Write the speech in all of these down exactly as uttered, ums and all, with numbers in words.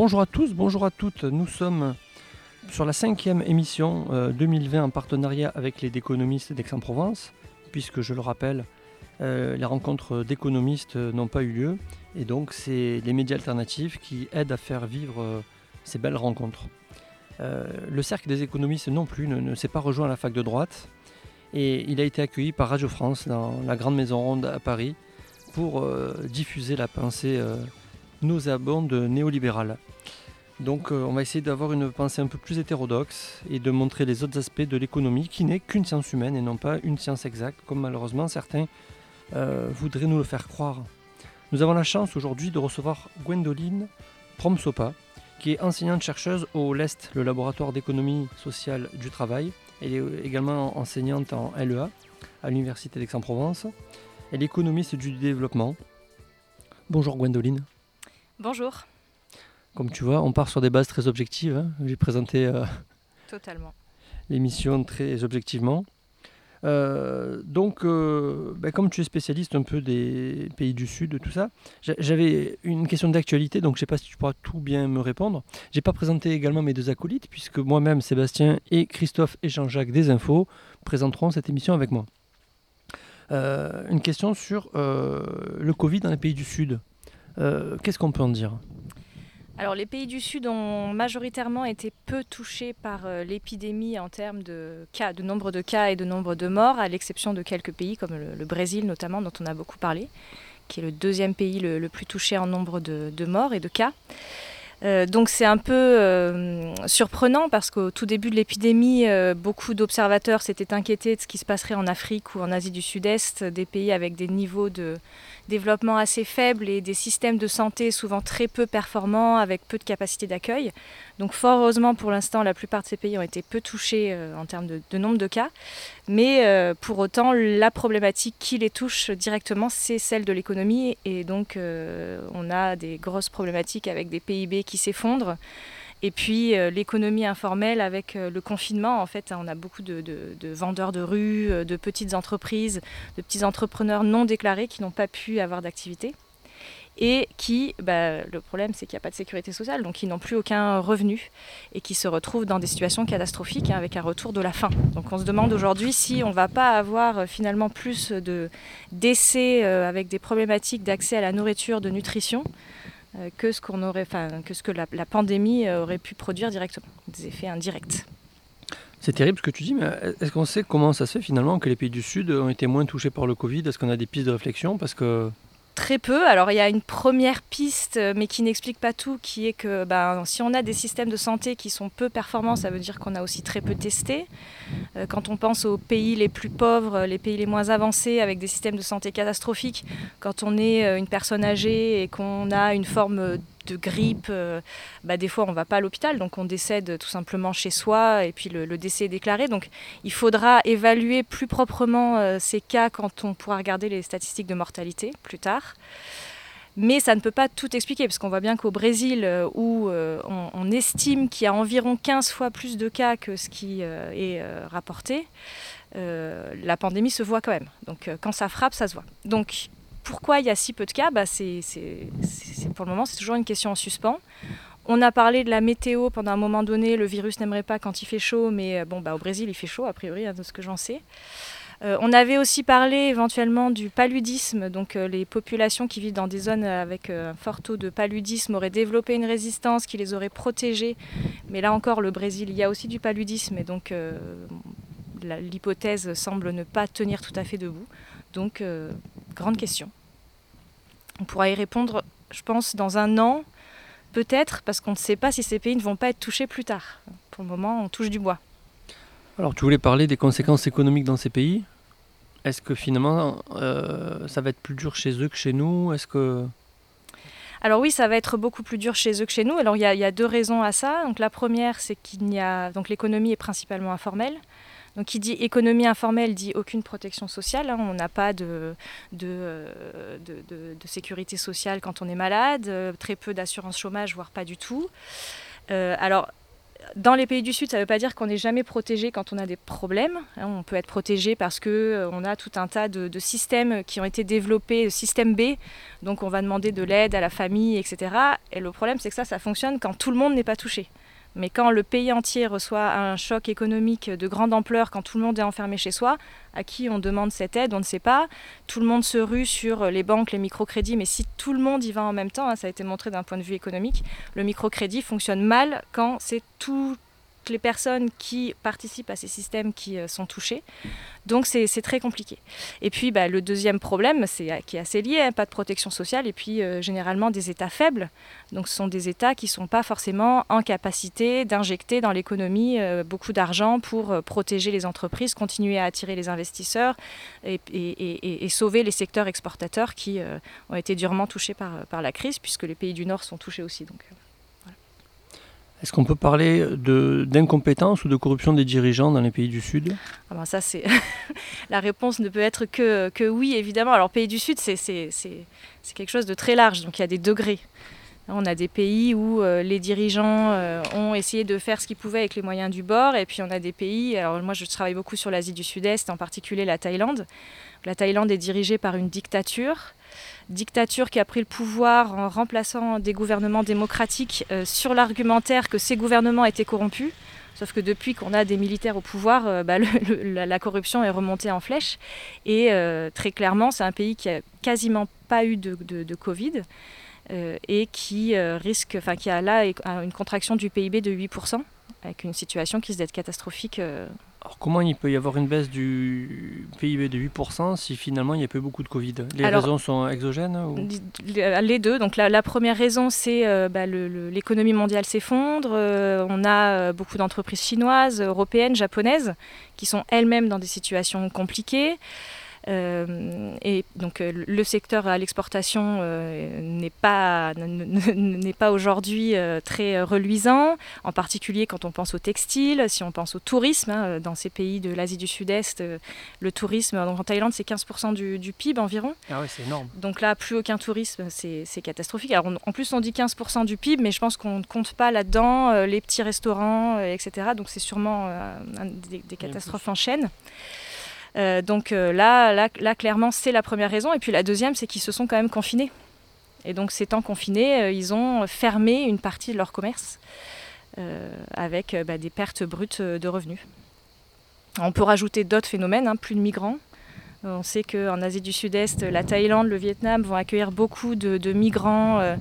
Bonjour à tous, bonjour à toutes. Nous sommes sur la cinquième émission euh, deux mille vingt en partenariat avec les déconomistes d'Aix-en-Provence, puisque je le rappelle, euh, les rencontres d'économistes euh, n'ont pas eu lieu, et donc c'est les médias alternatifs qui aident à faire vivre euh, ces belles rencontres. Euh, le cercle des économistes non plus ne, ne s'est pas rejoint à la fac de droite, et il a été accueilli par Radio France dans la grande maison ronde à Paris pour euh, diffuser la pensée euh, nauséabonde néolibérale. Donc euh, on va essayer d'avoir une pensée un peu plus hétérodoxe et de montrer les autres aspects de l'économie qui n'est qu'une science humaine et non pas une science exacte, comme malheureusement certains euh, voudraient nous le faire croire. Nous avons la chance aujourd'hui de recevoir Gwendoline Promsopha, qui est enseignante-chercheuse au LEST, le laboratoire d'économie sociale du travail. Elle est également enseignante en L E A à l'Université d'Aix-en-Provence. Elle est économiste du développement. Bonjour Gwendoline. Bonjour. Comme tu vois, on part sur des bases très objectives. Hein. J'ai présenté euh, Totalement. l'émission très objectivement. Euh, donc, euh, bah, comme tu es spécialiste un peu des pays du Sud, tout ça, j'avais une question d'actualité, donc je ne sais pas si tu pourras tout bien me répondre. Je n'ai pas présenté également mes deux acolytes, puisque moi-même, Sébastien et Christophe et Jean-Jacques des Infos présenteront cette émission avec moi. Euh, une question sur euh, le Covid dans les pays du Sud. Euh, qu'est-ce qu'on peut en dire ? Alors, les pays du Sud ont majoritairement été peu touchés par euh, l'épidémie en termes de cas, de nombre de cas et de nombre de morts, à l'exception de quelques pays comme le, le Brésil notamment, dont on a beaucoup parlé, qui est le deuxième pays le, le plus touché en nombre de, de morts et de cas. Euh, donc c'est un peu euh, surprenant parce qu'au tout début de l'épidémie, euh, beaucoup d'observateurs s'étaient inquiétés de ce qui se passerait en Afrique ou en Asie du Sud-Est, des pays avec des niveaux de développement assez faibles et des systèmes de santé souvent très peu performants avec peu de capacité d'accueil. Donc fort heureusement pour l'instant, la plupart de ces pays ont été peu touchés euh, en termes de, de nombre de cas. Mais euh, pour autant, la problématique qui les touche directement, c'est celle de l'économie. Et donc euh, on a des grosses problématiques avec des P I B qui s'effondre, et puis euh, l'économie informelle avec euh, le confinement. En fait, on a beaucoup de, de, de vendeurs de rue, de petites entreprises, de petits entrepreneurs non déclarés qui n'ont pas pu avoir d'activité et qui, bah, le problème c'est qu'il n'y a pas de sécurité sociale, donc ils n'ont plus aucun revenu et qui se retrouvent dans des situations catastrophiques hein, avec un retour de la faim. Donc on se demande aujourd'hui si on ne va pas avoir euh, finalement plus de décès euh, avec des problématiques d'accès à la nourriture, de nutrition, que ce qu'on aurait, enfin, que ce que la, la pandémie aurait pu produire directement, des effets indirects. C'est terrible ce que tu dis, mais est-ce qu'on sait comment ça se fait finalement que les pays du Sud ont été moins touchés par le Covid ? Est-ce qu'on a des pistes de réflexion ? Parce que... Très peu. Alors il y a une première piste, mais qui n'explique pas tout, qui est que ben, si on a des systèmes de santé qui sont peu performants, ça veut dire qu'on a aussi très peu testé. Euh, quand on pense aux pays les plus pauvres, les pays les moins avancés, avec des systèmes de santé catastrophiques, quand on est une personne âgée et qu'on a une forme de grippe, euh, bah des fois on ne va pas à l'hôpital, donc on décède tout simplement chez soi et puis le, le décès est déclaré. Donc il faudra évaluer plus proprement euh, ces cas quand on pourra regarder les statistiques de mortalité plus tard. Mais ça ne peut pas tout expliquer, parce qu'on voit bien qu'au Brésil, euh, où euh, on, on estime qu'il y a environ quinze fois plus de cas que ce qui euh, est euh, rapporté, euh, la pandémie se voit quand même. Donc euh, quand ça frappe, ça se voit. Donc, pourquoi il y a si peu de cas ? Bah c'est, c'est, c'est, pour le moment, c'est toujours une question en suspens. On a parlé de la météo pendant un moment donné. Le virus n'aimerait pas quand il fait chaud, mais bon, bah, au Brésil, il fait chaud, a priori, de ce que j'en sais. Euh, on avait aussi parlé éventuellement du paludisme. Donc euh, les populations qui vivent dans des zones avec euh, un fort taux de paludisme auraient développé une résistance qui les aurait protégées. Mais là encore, le Brésil, il y a aussi du paludisme. Et donc, euh, la, l'hypothèse semble ne pas tenir tout à fait debout. Donc, euh, grande question. On pourra y répondre, je pense, dans un an, peut-être, parce qu'on ne sait pas si ces pays ne vont pas être touchés plus tard. Pour le moment, on touche du bois. Alors, tu voulais parler des conséquences économiques dans ces pays. Est-ce que finalement, euh, ça va être plus dur chez eux que chez nous ? Est-ce que... Alors oui, ça va être beaucoup plus dur chez eux que chez nous. Alors, il y a, il y a deux raisons à ça. Donc, la première, c'est qu'il n'y a... Donc, l'économie est principalement informelle. Donc, qui dit économie informelle dit aucune protection sociale. Hein. On n'a pas de, de, de, de, de sécurité sociale quand on est malade, très peu d'assurance chômage, voire pas du tout. Euh, alors, Dans les pays du Sud, ça ne veut pas dire qu'on n'est jamais protégé quand on a des problèmes. On peut être protégé parce qu'on a tout un tas de, de systèmes qui ont été développés, système B, donc on va demander de l'aide à la famille, et cetera. Et le problème, c'est que ça, ça fonctionne quand tout le monde n'est pas touché. Mais quand le pays entier reçoit un choc économique de grande ampleur, quand tout le monde est enfermé chez soi, à qui on demande cette aide, on ne sait pas. Tout le monde se rue sur les banques, les microcrédits, mais si tout le monde y va en même temps, hein, ça a été montré d'un point de vue économique, le microcrédit fonctionne mal quand c'est toutes les personnes qui participent à ces systèmes qui sont touchées. Donc c'est, c'est très compliqué. Et puis bah, le deuxième problème, c'est, qui est assez lié, hein, pas de protection sociale et puis euh, généralement des États faibles. Donc ce sont des États qui ne sont pas forcément en capacité d'injecter dans l'économie euh, beaucoup d'argent pour euh, protéger les entreprises, continuer à attirer les investisseurs et, et, et, et sauver les secteurs exportateurs qui euh, ont été durement touchés par, par la crise, puisque les pays du Nord sont touchés aussi. Donc, euh, voilà. Est-ce qu'on peut parler de, d'incompétence ou de corruption des dirigeants dans les pays du Sud ? Ah ben ça, c'est... La réponse ne peut être que, que oui, évidemment. Alors, pays du Sud, c'est, c'est, c'est, c'est quelque chose de très large, donc il y a des degrés. On a des pays où euh, les dirigeants euh, ont essayé de faire ce qu'ils pouvaient avec les moyens du bord. Et puis on a des pays, alors moi je travaille beaucoup sur l'Asie du Sud-Est, en particulier la Thaïlande. La Thaïlande est dirigée par une dictature, dictature qui a pris le pouvoir en remplaçant des gouvernements démocratiques euh, sur l'argumentaire que ces gouvernements étaient corrompus. Sauf que depuis qu'on a des militaires au pouvoir, euh, bah le, le, la, la corruption est remontée en flèche. Et euh, très clairement, c'est un pays qui n'a quasiment pas eu de, de, de Covid. Euh, et qui, euh, risque, enfin, qui a là une contraction du P I B de huit pour cent, avec une situation qui risque d'être catastrophique. Euh... Alors comment il peut y avoir une baisse du P I B de huit pour cent si finalement il n'y a pas eu beaucoup de Covid ? Les Alors, raisons sont exogènes ou... Les deux. Donc la, la première raison, c'est euh, bah, le, le, l'économie mondiale s'effondre. Euh, on a beaucoup d'entreprises chinoises, européennes, japonaises, qui sont elles-mêmes dans des situations compliquées. Euh, et donc euh, le secteur à l'exportation euh, n'est pas, n- n- n'est pas aujourd'hui euh, très reluisant, en particulier quand on pense au textile, si on pense au tourisme, hein, dans ces pays de l'Asie du Sud-Est, euh, le tourisme, donc en Thaïlande c'est quinze pour cent du, du P I B environ. Ah ouais, c'est énorme. Donc là, plus aucun tourisme, c'est, c'est catastrophique. Alors on, en plus on dit quinze pour cent du P I B, mais je pense qu'on ne compte pas là-dedans euh, les petits restaurants, euh, et cetera. Donc c'est sûrement euh, des, des catastrophes en chaîne. Euh, donc euh, là, là, là, clairement, c'est la première raison. Et puis la deuxième, c'est qu'ils se sont quand même confinés. Et donc, ces temps confinés, euh, ils ont fermé une partie de leur commerce euh, avec euh, bah, des pertes brutes de revenus. On peut rajouter d'autres phénomènes, hein, plus de migrants. On sait qu'en Asie du Sud-Est, la Thaïlande, le Vietnam vont accueillir beaucoup de, de migrants euh,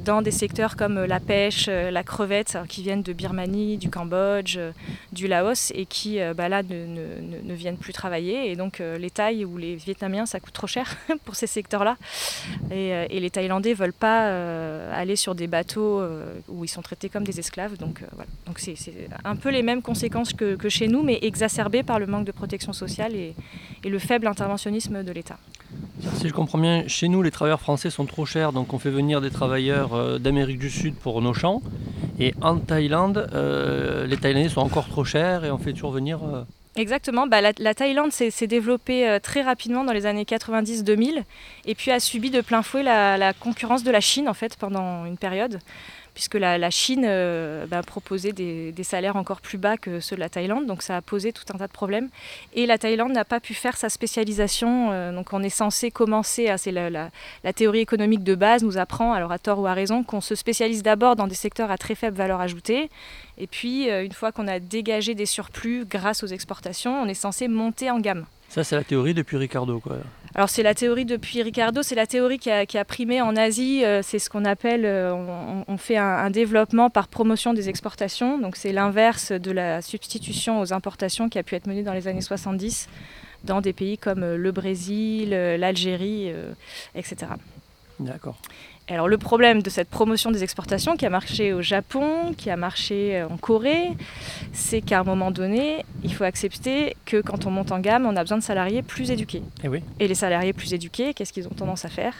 dans des secteurs comme la pêche, la crevette, qui viennent de Birmanie, du Cambodge, du Laos et qui euh, bah là, ne, ne, ne viennent plus travailler. Et donc euh, les Thaïs ou les Vietnamiens, ça coûte trop cher pour ces secteurs-là. Et, euh, et les Thaïlandais ne veulent pas euh, aller sur des bateaux euh, où ils sont traités comme des esclaves. Donc, euh, voilà. Donc c'est, c'est un peu les mêmes conséquences que, que chez nous, mais exacerbées par le manque de protection sociale et, et le fait l'interventionnisme de l'État. Si je comprends bien, chez nous, les travailleurs français sont trop chers, donc on fait venir des travailleurs euh, d'Amérique du Sud pour nos champs. Et en Thaïlande, euh, les Thaïlandais sont encore trop chers et on fait toujours venir... Euh... Exactement. Bah, la, la Thaïlande s'est, s'est développée euh, très rapidement dans les années quatre-vingt-dix deux mille et puis a subi de plein fouet la, la concurrence de la Chine, en fait, pendant une période, puisque la, la Chine euh, bah, proposait des, des salaires encore plus bas que ceux de la Thaïlande, donc ça a posé tout un tas de problèmes. Et la Thaïlande n'a pas pu faire sa spécialisation, euh, donc on est censé commencer, à, c'est la, la, la théorie économique de base nous apprend, alors à tort ou à raison, qu'on se spécialise d'abord dans des secteurs à très faible valeur ajoutée, et puis euh, une fois qu'on a dégagé des surplus grâce aux exportations, on est censé monter en gamme. Ça, c'est la théorie depuis Ricardo, quoi. Alors, c'est la théorie depuis Ricardo, c'est la théorie qui a, qui a primé en Asie. Euh, c'est ce qu'on appelle, euh, on, on fait un, un développement par promotion des exportations. Donc, c'est l'inverse de la substitution aux importations qui a pu être menée dans les années soixante-dix dans des pays comme le Brésil, l'Algérie, euh, et cetera. D'accord. Alors, le problème de cette promotion des exportations qui a marché au Japon, qui a marché en Corée, c'est qu'à un moment donné, il faut accepter que quand on monte en gamme, on a besoin de salariés plus éduqués. Et, oui. Et les salariés plus éduqués, qu'est-ce qu'ils ont tendance à faire ?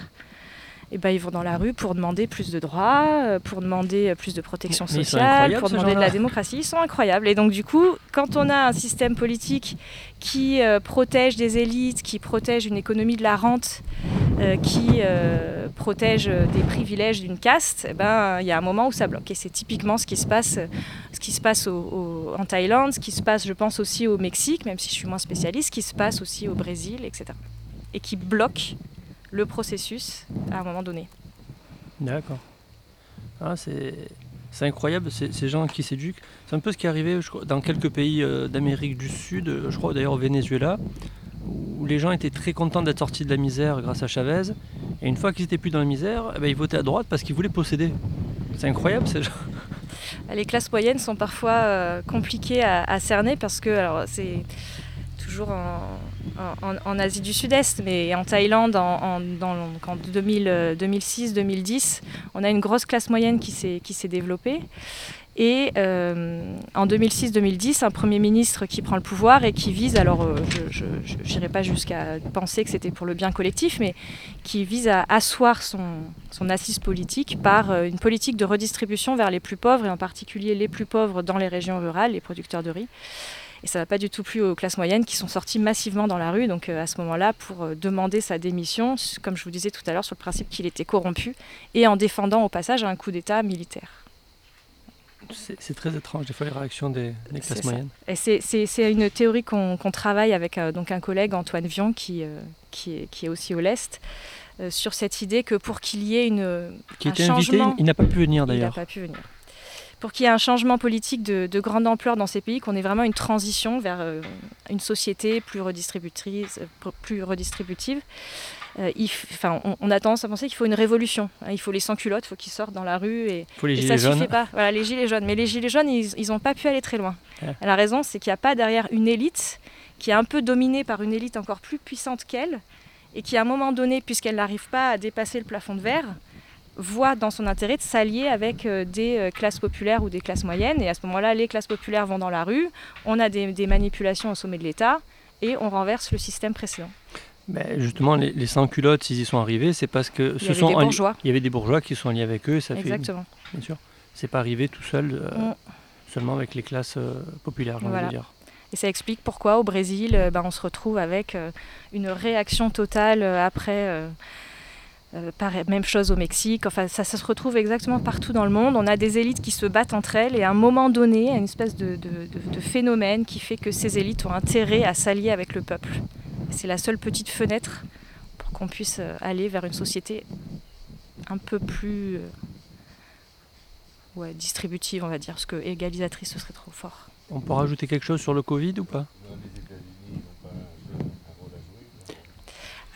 Eh ben, ils vont dans la rue pour demander plus de droits, pour demander plus de protection sociale, pour demander de la démocratie. Ils sont incroyables. Et donc, du coup, quand on a un système politique qui euh, protège des élites, qui protège une économie de la rente, euh, qui euh, protège des privilèges d'une caste, eh ben, il y a un moment où ça bloque. Et c'est typiquement ce qui se passe, ce qui se passe au, au, en Thaïlande, ce qui se passe, je pense, aussi au Mexique, même si je suis moins spécialiste, ce qui se passe aussi au Brésil, et cetera. Et qui bloque le processus à un moment donné. D'accord. Ah, c'est... C'est incroyable, ces, ces gens qui s'éduquent. C'est un peu ce qui est arrivé je crois, dans quelques pays euh, d'Amérique du Sud, je crois d'ailleurs au Venezuela, où les gens étaient très contents d'être sortis de la misère grâce à Chavez. Et une fois qu'ils n'étaient plus dans la misère, eh bien, ils votaient à droite parce qu'ils voulaient posséder. C'est incroyable ces gens. Les classes moyennes sont parfois euh, compliquées à, à cerner parce que alors, c'est toujours en, en, en Asie du Sud-Est, mais en Thaïlande, en, en, dans, en deux mille, deux mille six deux mille dix, on a une grosse classe moyenne qui s'est, qui s'est développée. Et euh, en deux mille six deux mille dix, un Premier ministre qui prend le pouvoir et qui vise, alors je n'irai pas jusqu'à penser que c'était pour le bien collectif, mais qui vise à asseoir son, son assise politique par une politique de redistribution vers les plus pauvres, et en particulier les plus pauvres dans les régions rurales, les producteurs de riz. Et ça n'a pas du tout plu aux classes moyennes qui sont sorties massivement dans la rue, donc euh, à ce moment-là, pour euh, demander sa démission, comme je vous disais tout à l'heure, sur le principe qu'il était corrompu, et en défendant au passage un coup d'État militaire. C'est, c'est très étrange, des fois, les réactions des, des classes c'est moyennes. Et c'est, c'est, c'est une théorie qu'on, qu'on travaille avec euh, donc un collègue, Antoine Vion, qui, euh, qui, est, qui est aussi au Lest, euh, sur cette idée que pour qu'il y ait une, qui un était changement... Invité, il n'a pas pu venir, d'ailleurs. Il n'a pas pu venir. Pour qu'il y ait un changement politique de, de grande ampleur dans ces pays, qu'on ait vraiment une transition vers euh, une société plus redistributrice, plus redistributive. Euh, il, enfin, on, on a tendance à penser qu'il faut une révolution. Hein, il faut les sans-culottes, il faut qu'ils sortent dans la rue. Et, faut les et ça ne suffit pas. Voilà, les gilets jaunes. Mais les gilets jaunes, ils n'ont pas pu aller très loin. Ouais. La raison, c'est qu'il n'y a pas derrière une élite qui est un peu dominée par une élite encore plus puissante qu'elle et qui, à un moment donné, puisqu'elle n'arrive pas à dépasser le plafond de verre, voit dans son intérêt de s'allier avec des classes populaires ou des classes moyennes. Et à ce moment-là, les classes populaires vont dans la rue, on a des, des manipulations au sommet de l'État et on renverse le système précédent. Mais justement, les, les sans-culottes, s'ils y sont arrivés, c'est parce que... Il y, ce sont en, il y avait des bourgeois qui sont liés avec eux. Ça Exactement. Fait, bien sûr. C'est pas arrivé tout seul, euh, mm. seulement avec les classes euh, populaires, j'ai voilà. envie de dire. Et ça explique pourquoi au Brésil, euh, bah, on se retrouve avec euh, une réaction totale euh, après... Euh, Euh, pareil, même chose au Mexique, enfin ça, ça se retrouve exactement partout dans le monde. On a des élites qui se battent entre elles et à un moment donné, il y a une espèce de, de, de, de phénomène qui fait que ces élites ont intérêt à s'allier avec le peuple. C'est la seule petite fenêtre pour qu'on puisse aller vers une société un peu plus euh, ouais, distributive, on va dire, parce que égalisatrice, ce serait trop fort. On peut rajouter quelque chose sur le Covid ou pas ?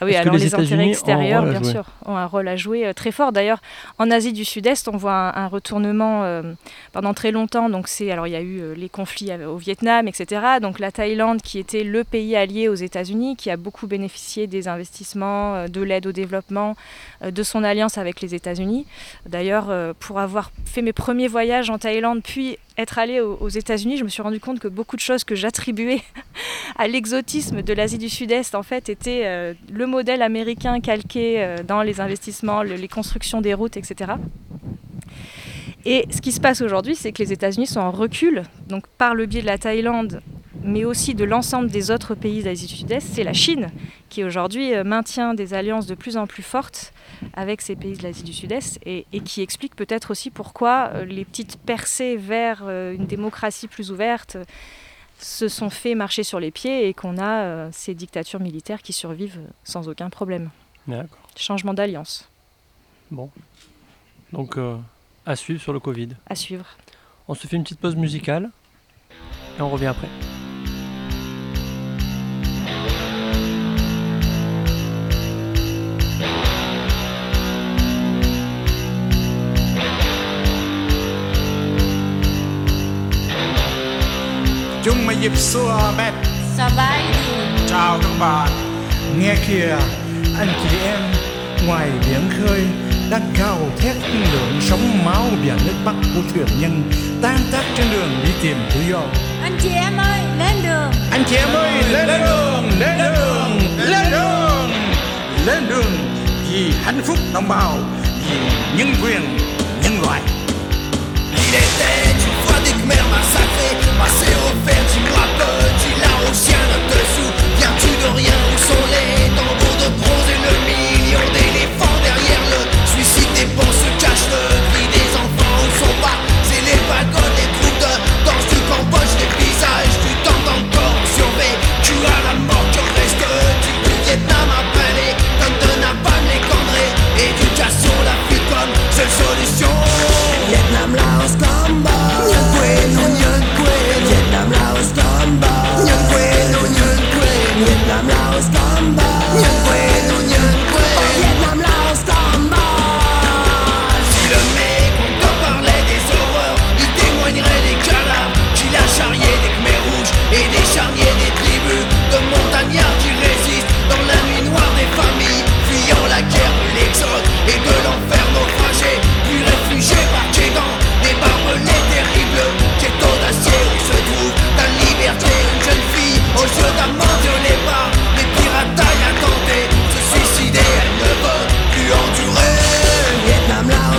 Ah oui, Est-ce alors les États-Unis intérêts extérieurs, bien sûr, ont un rôle à jouer euh, très fort. D'ailleurs, en Asie du Sud-Est, on voit un, un retournement euh, pendant très longtemps. Donc, c'est, alors, il y a eu euh, les conflits au Vietnam, et cetera. Donc, la Thaïlande, qui était le pays allié aux États-Unis, qui a beaucoup bénéficié des investissements, euh, de l'aide au développement, euh, de son alliance avec les États-Unis. D'ailleurs, euh, pour avoir fait mes premiers voyages en Thaïlande, puis être allée aux, aux États-Unis, je me suis rendu compte que beaucoup de choses que j'attribuais à l'exotisme de l'Asie du Sud-Est, en fait, étaient euh, le modèle américain calqué dans les investissements, les constructions des routes, et cetera. Et ce qui se passe aujourd'hui, c'est que les États-Unis sont en recul, donc par le biais de la Thaïlande, mais aussi de l'ensemble des autres pays d'Asie du Sud-Est, c'est la Chine qui aujourd'hui maintient des alliances de plus en plus fortes avec ces pays de l'Asie du Sud-Est et, et qui explique peut-être aussi pourquoi les petites percées vers une démocratie plus ouverte se sont fait marcher sur les pieds et qu'on a euh, ces dictatures militaires qui survivent sans aucun problème. D'accord. Changement d'alliance. Bon. Donc, euh, à suivre sur le Covid. À suivre. On se fait une petite pause musicale et on revient après. Chúng mày dịp xua mệt Sao bái đi Chào các bạn Nghe kìa Anh chị em Ngoài biển khơi Đang cao thét lượng sóng máu Biển nước Bắc của thuyền nhân Tan tác trên đường đi tìm tự do Anh chị em ơi Lên đường Anh chị em ơi Lên đường Lên đường Lên đường Lên đường Vì hạnh phúc đồng bào Vì nhân quyền Nhân loại L'idée était d'une fois des Khmer massacrés Passés au vert du grappeux du Laotien Dessous, viens-tu de rien Où sont les tambours de bronze et le million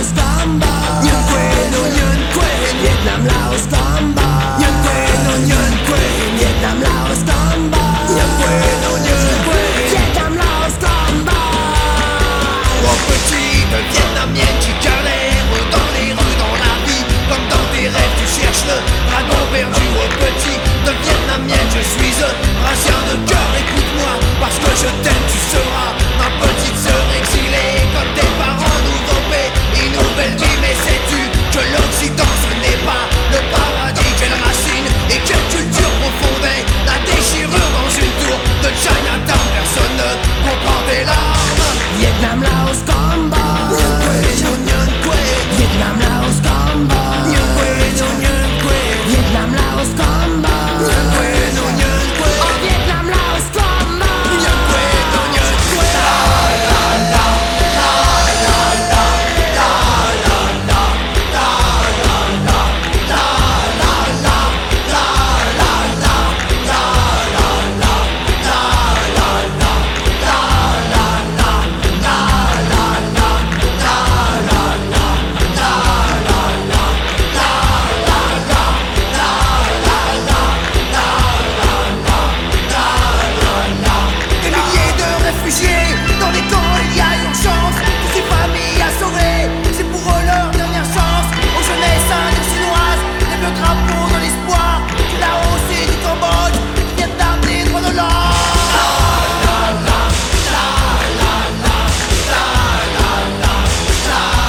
Laos, Cambodge, Nhân quyền, oh nhân quyền, Việt Nam, Laos, Cambodge, Nhân quyền, oh nhân quyền, Việt Nam, Laos, Cambodge, Nhân quyền, oh nhân quyền, Việt Nam, Laos, Cambodge. Au petit, le Vietnamien, tu galères dans les rues, dans la vie, comme dans tes rêves, tu cherches le dragon perdu. Au petit, le Vietnamien, je suis un ratien de cœur, écoute-moi, parce que je t'aime, tu seras ma petite sœur exilée, comme tes parents nous trompaient, une nouvelle vie, mais sais-tu que l'Occident ce n'est pas le paradis, quelle racine et quelle culture profonde est la déchirure dans une tour de Chinatown, personne ne comprend tes larmes. Vietnam, Laos, Cambodge, Union Queen, Vietnam, Laos, Cambodge, Union Queen, Union Queen, Vietnam, Laos, Cambodge, Union Queen, Union Queen, oh Vietnam, Laos, Cambodge, Union Queen, Union Queen. La la la la la la la la la la la la Des milliers de réfugiés dans les camps, il y a urgence. Toutes ces familles à sauver, c'est pour eux leur dernière chance. Aux jeunesses indiennes chinoises, les bleus drapeaux dans l'espoir du Laos et du Cambodge, du Vietnam, des droits de l'homme. Vietnam, Vietnam, Laos, Laos, Cambodge,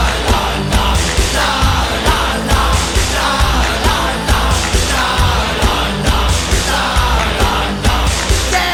Cambodge, Nhân quyền, Vietnam, Vietnam, Laos, Laos, Cambodge, Cambodge, Nhân quyền, Nhân quyền, Vietnam, Vietnam, Laos, Laos, Cambodge, Cambodge, Nhân quyền, Nhân quyền, Vietnam, Vietnam, Laos, Laos, Cambodge, Cambodge, Nhân quyền, Nhân quyền.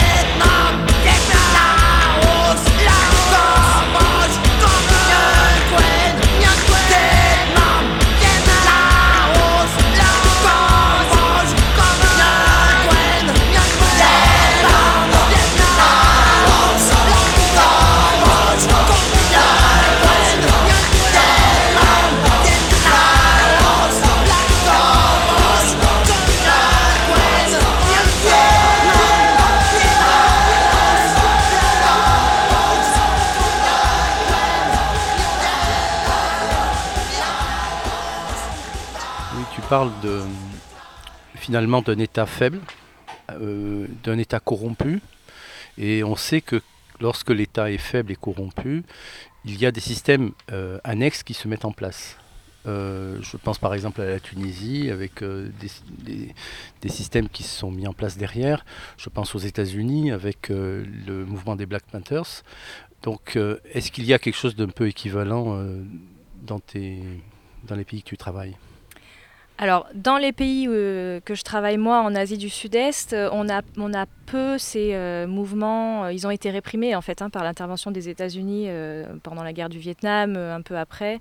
Oui, tu parles de, finalement d'un État faible, euh, d'un État corrompu, et on sait que lorsque l'État est faible et corrompu, il y a des systèmes euh, annexes qui se mettent en place. Euh, je pense par exemple à la Tunisie avec euh, des, des, des systèmes qui se sont mis en place derrière. Je pense aux États-Unis avec euh, le mouvement des Black Panthers. Donc, euh, est-ce qu'il y a quelque chose d'un peu équivalent euh, dans, tes, dans les pays que tu travailles? Alors, dans les pays euh, que je travaille, moi, en Asie du Sud-Est, euh, on a, on a peu ces euh, mouvements. Euh, ils ont été réprimés, en fait, hein, par l'intervention des États-Unis euh, pendant la guerre du Vietnam, euh, un peu après.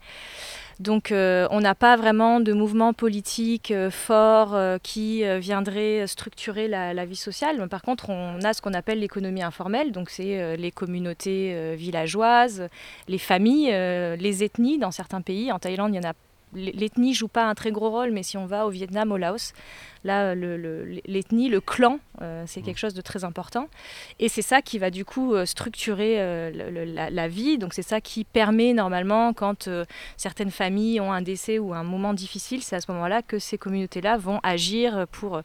Donc, euh, on n'a pas vraiment de mouvement politique euh, fort euh, qui euh, viendrait structurer la, la vie sociale. Mais par contre, on a ce qu'on appelle l'économie informelle. Donc, c'est euh, les communautés euh, villageoises, les familles, euh, les ethnies dans certains pays. En Thaïlande, il y en a. L'ethnie joue pas un très gros rôle, mais si on va au Vietnam, au Laos, là, le, le, l'ethnie, le clan, euh, c'est quelque chose de très important. Et c'est ça qui va du coup structurer euh, le, la, la vie. Donc c'est ça qui permet normalement, quand euh, certaines familles ont un décès ou un moment difficile, c'est à ce moment-là que ces communautés-là vont agir pour...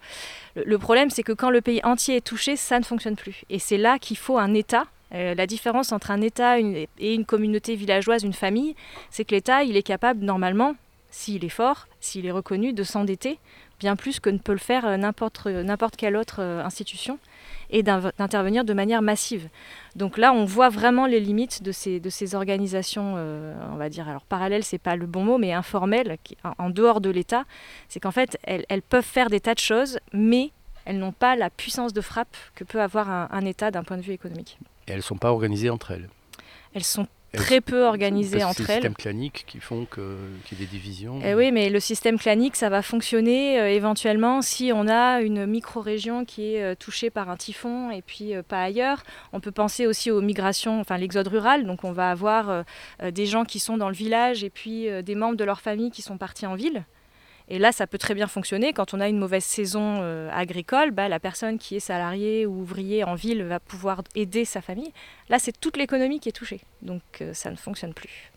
Le, le problème, c'est que quand le pays entier est touché, ça ne fonctionne plus. Et c'est là qu'il faut un État. Euh, la différence entre un État une, et une communauté villageoise, une famille, c'est que l'État, il est capable normalement... s'il est fort, s'il est reconnu, de s'endetter, bien plus que ne peut le faire n'importe, n'importe quelle autre institution, et d'intervenir de manière massive. Donc là, on voit vraiment les limites de ces, de ces organisations, euh, on va dire, alors parallèles, c'est pas le bon mot, mais informelles, qui, en, en dehors de l'État, c'est qu'en fait, elles, elles peuvent faire des tas de choses, mais elles n'ont pas la puissance de frappe que peut avoir un, un État d'un point de vue économique. Et elles ne sont pas organisées entre elles. Elles sont très peu organisées entre elles. C'est le système clanique qui font que, qu'il y ait des divisions. Eh oui, mais le système clanique, ça va fonctionner euh, éventuellement si on a une micro-région qui est euh, touchée par un typhon et puis euh, pas ailleurs. On peut penser aussi aux migrations, enfin l'exode rural. Donc on va avoir euh, des gens qui sont dans le village et puis euh, des membres de leur famille qui sont partis en ville. Et là, ça peut très bien fonctionner. Quand on a une mauvaise saison euh, agricole, bah, la personne qui est salariée ou ouvrier en ville va pouvoir aider sa famille. Là, c'est toute l'économie qui est touchée. Donc, euh, ça ne fonctionne plus.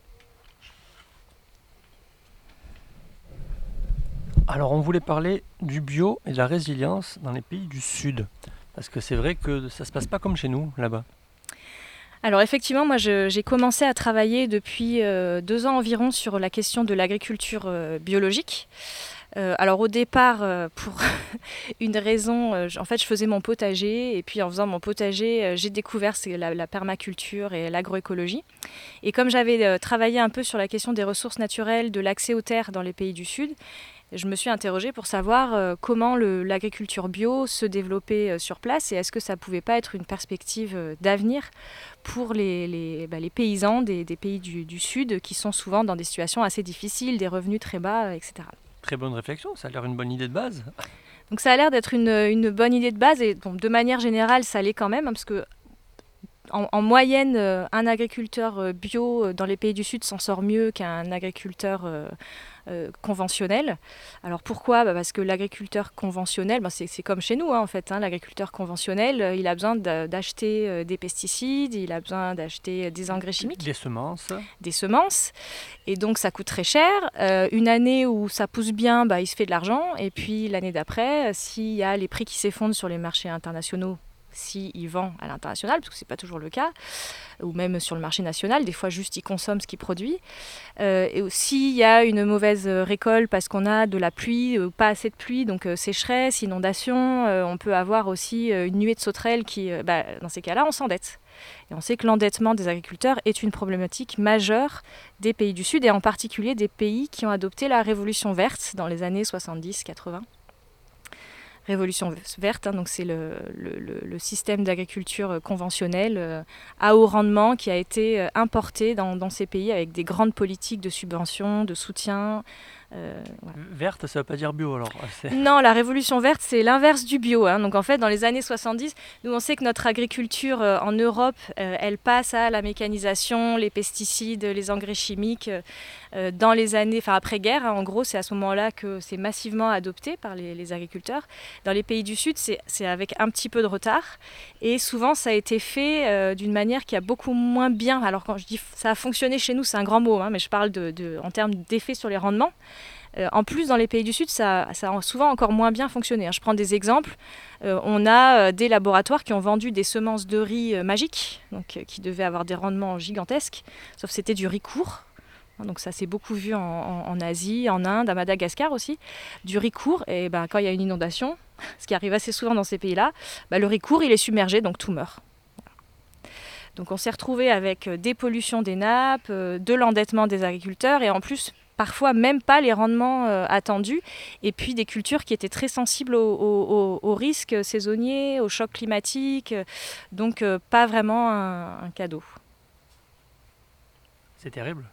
Alors on voulait parler du bio et de la résilience dans les pays du Sud, parce que c'est vrai que ça ne se passe pas comme chez nous là-bas. Alors effectivement, moi je, j'ai commencé à travailler depuis euh, deux ans environ sur la question de l'agriculture euh, biologique. Euh, alors au départ, euh, pour une raison, euh, en fait je faisais mon potager et puis en faisant mon potager, euh, j'ai découvert la, la permaculture et l'agroécologie. Et comme j'avais euh, travaillé un peu sur la question des ressources naturelles, de l'accès aux terres dans les pays du Sud, je me suis interrogée pour savoir comment le, l'agriculture bio se développait sur place et est-ce que ça ne pouvait pas être une perspective d'avenir pour les, les, bah les paysans des, des pays du, du Sud qui sont souvent dans des situations assez difficiles, des revenus très bas, et cetera. Très bonne réflexion, ça a l'air une bonne idée de base. Donc ça a l'air d'être une, une bonne idée de base et bon, de manière générale ça l'est quand même hein, parce que En, en moyenne, un agriculteur bio dans les pays du Sud s'en sort mieux qu'un agriculteur euh, euh, conventionnel. Alors pourquoi ? Bah parce que l'agriculteur conventionnel, bah c'est, c'est comme chez nous hein, en fait. Hein, l'agriculteur conventionnel, il a besoin d'acheter des pesticides, il a besoin d'acheter des engrais chimiques. Des semences. Des semences. Et donc ça coûte très cher. Euh, une année où ça pousse bien, bah, il se fait de l'argent. Et puis l'année d'après, s'il y a les prix qui s'effondrent sur les marchés internationaux, s'il si vend à l'international, parce que ce n'est pas toujours le cas, ou même sur le marché national, des fois juste il consomme ce qu'il produit. Euh, et s'il y a une mauvaise récolte parce qu'on a de la pluie, euh, pas assez de pluie, donc euh, sécheresse, inondation, euh, on peut avoir aussi euh, une nuée de sauterelles qui, euh, bah, dans ces cas-là, on s'endette. Et on sait que l'endettement des agriculteurs est une problématique majeure des pays du Sud, et en particulier des pays qui ont adopté la révolution verte dans les années soixante-dix quatre-vingts. Révolution verte, hein, donc c'est le, le, le système d'agriculture conventionnelle euh, à haut rendement qui a été importé dans, dans ces pays avec des grandes politiques de subvention, de soutien. Euh, voilà. Verte, ça ne veut pas dire bio alors c'est... Non, la révolution verte, c'est l'inverse du bio. Hein. Donc en fait, dans les années soixante-dix, nous on sait que notre agriculture euh, en Europe, euh, elle passe à la mécanisation, les pesticides, les engrais chimiques. Euh, dans les années, enfin après-guerre, hein, en gros, c'est à ce moment-là que c'est massivement adopté par les, les agriculteurs. Dans les pays du Sud, c'est, c'est avec un petit peu de retard. Et souvent, ça a été fait euh, d'une manière qui a beaucoup moins bien... Alors quand je dis ça a fonctionné chez nous, c'est un grand mot, hein, mais je parle de, de, en termes d'effet sur les rendements. Euh, en plus, dans les pays du Sud, ça, ça a souvent encore moins bien fonctionné. Hein. Je prends des exemples. Euh, on a euh, des laboratoires qui ont vendu des semences de riz euh, magiques, donc, euh, qui devaient avoir des rendements gigantesques, sauf que c'était du riz court. Donc ça s'est beaucoup vu en, en, en Asie, en Inde, à Madagascar aussi, du riz court. Et ben, quand il y a une inondation, ce qui arrive assez souvent dans ces pays-là, ben, le riz court, il est submergé, donc tout meurt. Donc on s'est retrouvé avec des pollutions des nappes, euh, de l'endettement des agriculteurs et en plus... parfois même pas les rendements euh, attendus, et puis des cultures qui étaient très sensibles aux, aux, aux risques saisonniers, aux chocs climatiques, donc euh, pas vraiment un, un cadeau. C'est terrible.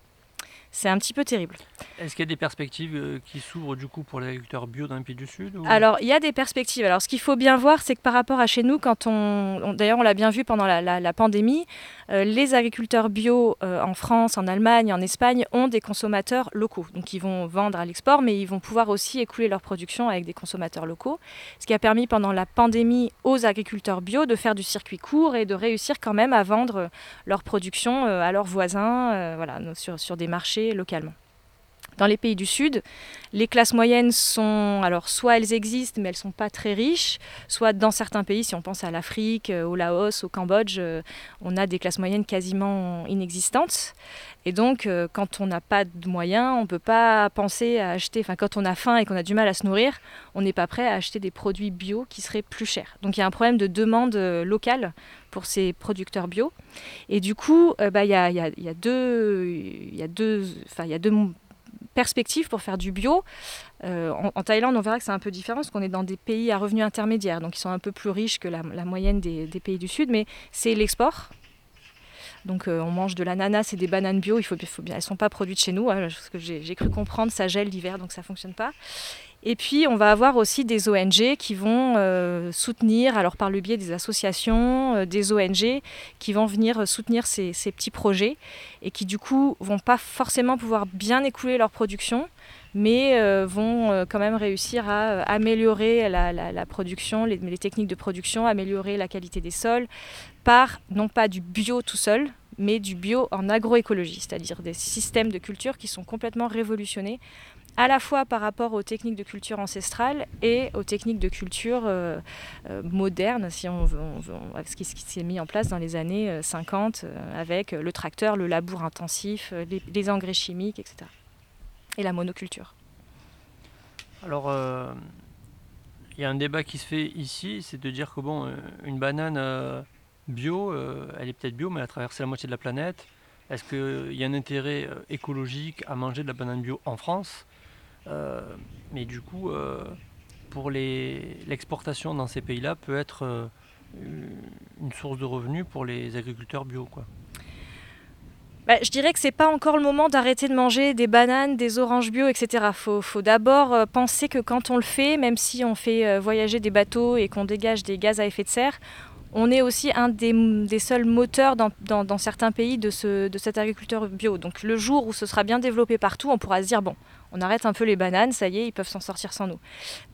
C'est un petit peu terrible. Est-ce qu'il y a des perspectives qui s'ouvrent du coup pour les agriculteurs bio dans les pays du Sud ou... Alors, il y a des perspectives. Alors, ce qu'il faut bien voir, c'est que par rapport à chez nous, quand on, on d'ailleurs, on l'a bien vu pendant la, la, la pandémie, euh, les agriculteurs bio euh, en France, en Allemagne, en Espagne ont des consommateurs locaux. Donc, ils vont vendre à l'export, mais ils vont pouvoir aussi écouler leur production avec des consommateurs locaux. Ce qui a permis pendant la pandémie aux agriculteurs bio de faire du circuit court et de réussir quand même à vendre leur production euh, à leurs voisins, euh, voilà, sur, sur des marchés localement. Dans les pays du Sud, les classes moyennes sont, alors soit elles existent mais elles ne sont pas très riches, soit dans certains pays, si on pense à l'Afrique, au Laos, au Cambodge, on a des classes moyennes quasiment inexistantes. Et donc quand on n'a pas de moyens, on ne peut pas penser à acheter, enfin quand on a faim et qu'on a du mal à se nourrir, on n'est pas prêt à acheter des produits bio qui seraient plus chers. Donc il y a un problème de demande locale pour ces producteurs bio. Et du coup, euh, bah, y a, y a, y a deux, y a deux, enfin, y a deux perspectives pour faire du bio. Euh, en, en Thaïlande, on verra que c'est un peu différent parce qu'on est dans des pays à revenus intermédiaires, donc ils sont un peu plus riches que la, la moyenne des, des pays du Sud, mais c'est l'export. Donc euh, on mange de l'ananas et des bananes bio, il faut, il faut bien, elles ne sont pas produites chez nous, hein, parce que j'ai, j'ai cru comprendre, ça gèle l'hiver, donc ça ne fonctionne pas. Et puis, on va avoir aussi des O N G qui vont euh, soutenir, alors par le biais des associations, euh, des O N G qui vont venir soutenir ces, ces petits projets et qui, du coup, vont pas forcément pouvoir bien écouler leur production, mais euh, vont euh, quand même réussir à euh, améliorer la, la, la production, les, les techniques de production, améliorer la qualité des sols par, non pas du bio tout seul, mais du bio en agroécologie, c'est-à-dire des systèmes de culture qui sont complètement révolutionnés à la fois par rapport aux techniques de culture ancestrale et aux techniques de culture euh, euh, moderne, si on veut, on veut, on, ce qui, qui s'est mis en place dans les années cinquante, euh, avec le tracteur, le labour intensif, les, les engrais chimiques, et cetera. Et la monoculture. Alors, euh, y a un débat qui se fait ici, c'est de dire que bon, une banane euh, bio, euh, elle est peut-être bio, mais elle a traversé la moitié de la planète. Est-ce qu'il euh, y a un intérêt euh, écologique à manger de la banane bio en France ? Euh, mais du coup, euh, pour les, l'exportation dans ces pays-là peut être euh, une source de revenus pour les agriculteurs bio, quoi. Bah, je dirais que c'est pas encore le moment d'arrêter de manger des bananes, des oranges bio, et cetera. Faut, faut d'abord euh, penser que quand on le fait, même si on fait euh, voyager des bateaux et qu'on dégage des gaz à effet de serre, on est aussi un des, des seuls moteurs dans, dans, dans certains pays de, ce, de cette agriculture bio. Donc le jour où ce sera bien développé partout, on pourra se dire bon, on arrête un peu les bananes, ça y est, ils peuvent s'en sortir sans nous.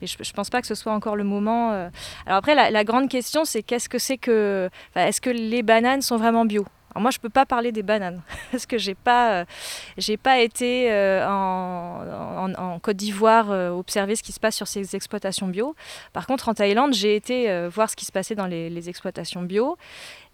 Mais je ne pense pas que ce soit encore le moment. Euh... Alors après, la, la grande question, c'est qu'est-ce que c'est que... Enfin, est-ce que les bananes sont vraiment bio ? Alors moi, je ne peux pas parler des bananes parce que je n'ai pas, euh, j'ai pas été euh, en, en, en Côte d'Ivoire euh, observer ce qui se passe sur ces exploitations bio. Par contre, en Thaïlande, j'ai été euh, voir ce qui se passait dans les, les exploitations bio.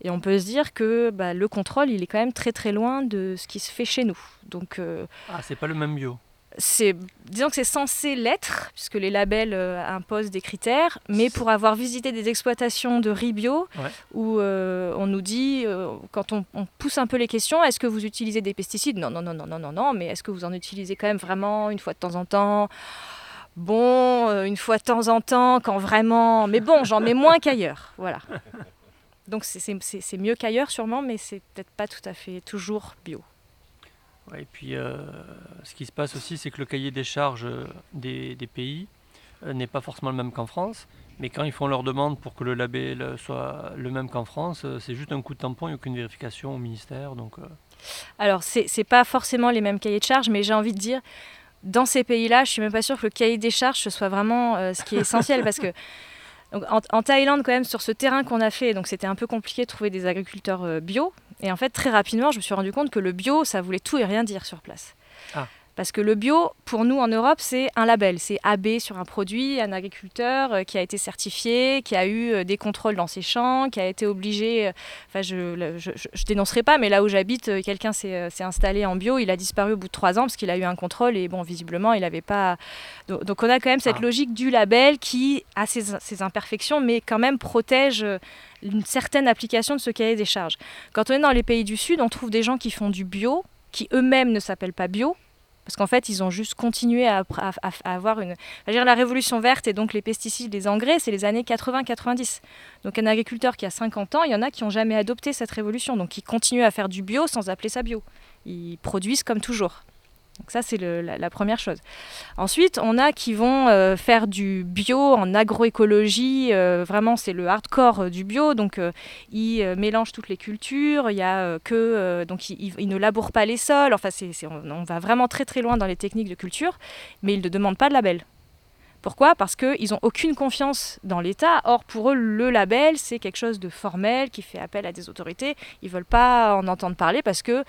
Et on peut se dire que bah, le contrôle, il est quand même très très loin de ce qui se fait chez nous. Donc, euh, ah, ce n'est pas le même bio. C'est, disons que c'est censé l'être, puisque les labels euh, imposent des critères, mais pour avoir visité des exploitations de riz bio, ouais. où euh, on nous dit, euh, quand on, on pousse un peu les questions, est-ce que vous utilisez des pesticides ? Non, non, non, non, non, non, non, mais est-ce que vous en utilisez quand même vraiment une fois de temps en temps ? Bon, euh, une fois de temps en temps, quand vraiment... Mais bon, j'en mets moins qu'ailleurs, voilà. Donc c'est, c'est, c'est mieux qu'ailleurs sûrement, mais c'est peut-être pas tout à fait toujours bio. Ouais, et puis, euh, ce qui se passe aussi, c'est que le cahier des charges des, des pays euh, n'est pas forcément le même qu'en France. Mais quand ils font leur demande pour que le label soit le même qu'en France, euh, c'est juste un coup de tampon, il n'y a aucune vérification au ministère. Donc, euh... Alors, c'est, c'est pas forcément les mêmes cahiers de charges, mais j'ai envie de dire, dans ces pays-là, je suis même pas sûre que le cahier des charges soit vraiment euh, ce qui est essentiel, parce que donc, en, en Thaïlande, quand même, sur ce terrain qu'on a fait, donc c'était un peu compliqué de trouver des agriculteurs euh, bio. Et en fait, très rapidement, je me suis rendu compte que le bio, ça voulait tout et rien dire sur place. Ah. Parce que le bio, pour nous en Europe, c'est un label. C'est A B sur un produit, un agriculteur qui a été certifié, qui a eu des contrôles dans ses champs, qui a été obligé... Enfin, je ne dénoncerai pas, mais là où j'habite, quelqu'un s'est, s'est installé en bio. Il a disparu au bout de trois ans parce qu'il a eu un contrôle. Et bon, visiblement, il n'avait pas... Donc, donc on a quand même cette ah. logique du label qui a ses, ses imperfections, mais quand même protège une certaine application de ce cahier des charges. Quand on est dans les pays du Sud, on trouve des gens qui font du bio, qui eux-mêmes ne s'appellent pas bio. Parce qu'en fait, ils ont juste continué à, à, à avoir une... Je veux dire, la révolution verte et donc les pesticides, les engrais, c'est les années quatre-vingts quatre-vingt-dix. Donc un agriculteur qui a cinquante ans, il y en a qui n'ont jamais adopté cette révolution. Donc ils continuent à faire du bio sans appeler ça bio. Ils produisent comme toujours. Donc ça, c'est le, la, la première chose. Ensuite, on a qui vont euh, faire du bio en agroécologie. Euh, vraiment, c'est le hardcore euh, du bio. Donc, euh, ils euh, mélangent toutes les cultures. Il y a euh, que... Euh, donc, ils, ils ne labourent pas les sols. Enfin, c'est, c'est, on, on va vraiment très, très loin dans les techniques de culture. Mais ils ne demandent pas de label. Pourquoi ? Parce qu'ils n'ont aucune confiance dans l'État. Or, pour eux, le label, c'est quelque chose de formel qui fait appel à des autorités. Ils ne veulent pas en entendre parler parce qu'ils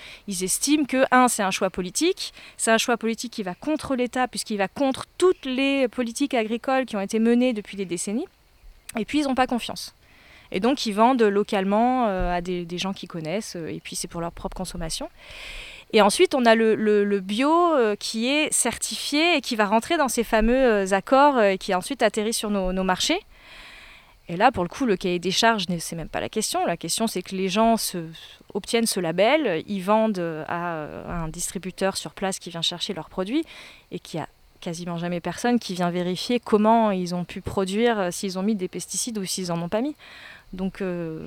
estiment que, un, c'est un choix politique. C'est un choix politique qui va contre l'État puisqu'il va contre toutes les politiques agricoles qui ont été menées depuis des décennies. Et puis, ils n'ont pas confiance. Et donc, ils vendent localement à des, des gens qu'ils connaissent. Et puis, c'est pour leur propre consommation. Et ensuite, on a le, le, le bio qui est certifié et qui va rentrer dans ces fameux accords et qui ensuite atterrit sur nos, nos marchés. Et là, pour le coup, le cahier des charges, c'est même pas la question. La question, c'est que les gens se, obtiennent ce label, ils vendent à, à un distributeur sur place qui vient chercher leurs produits et qu'il y a quasiment jamais personne qui vient vérifier comment ils ont pu produire, s'ils ont mis des pesticides ou s'ils en ont pas mis. Donc... Euh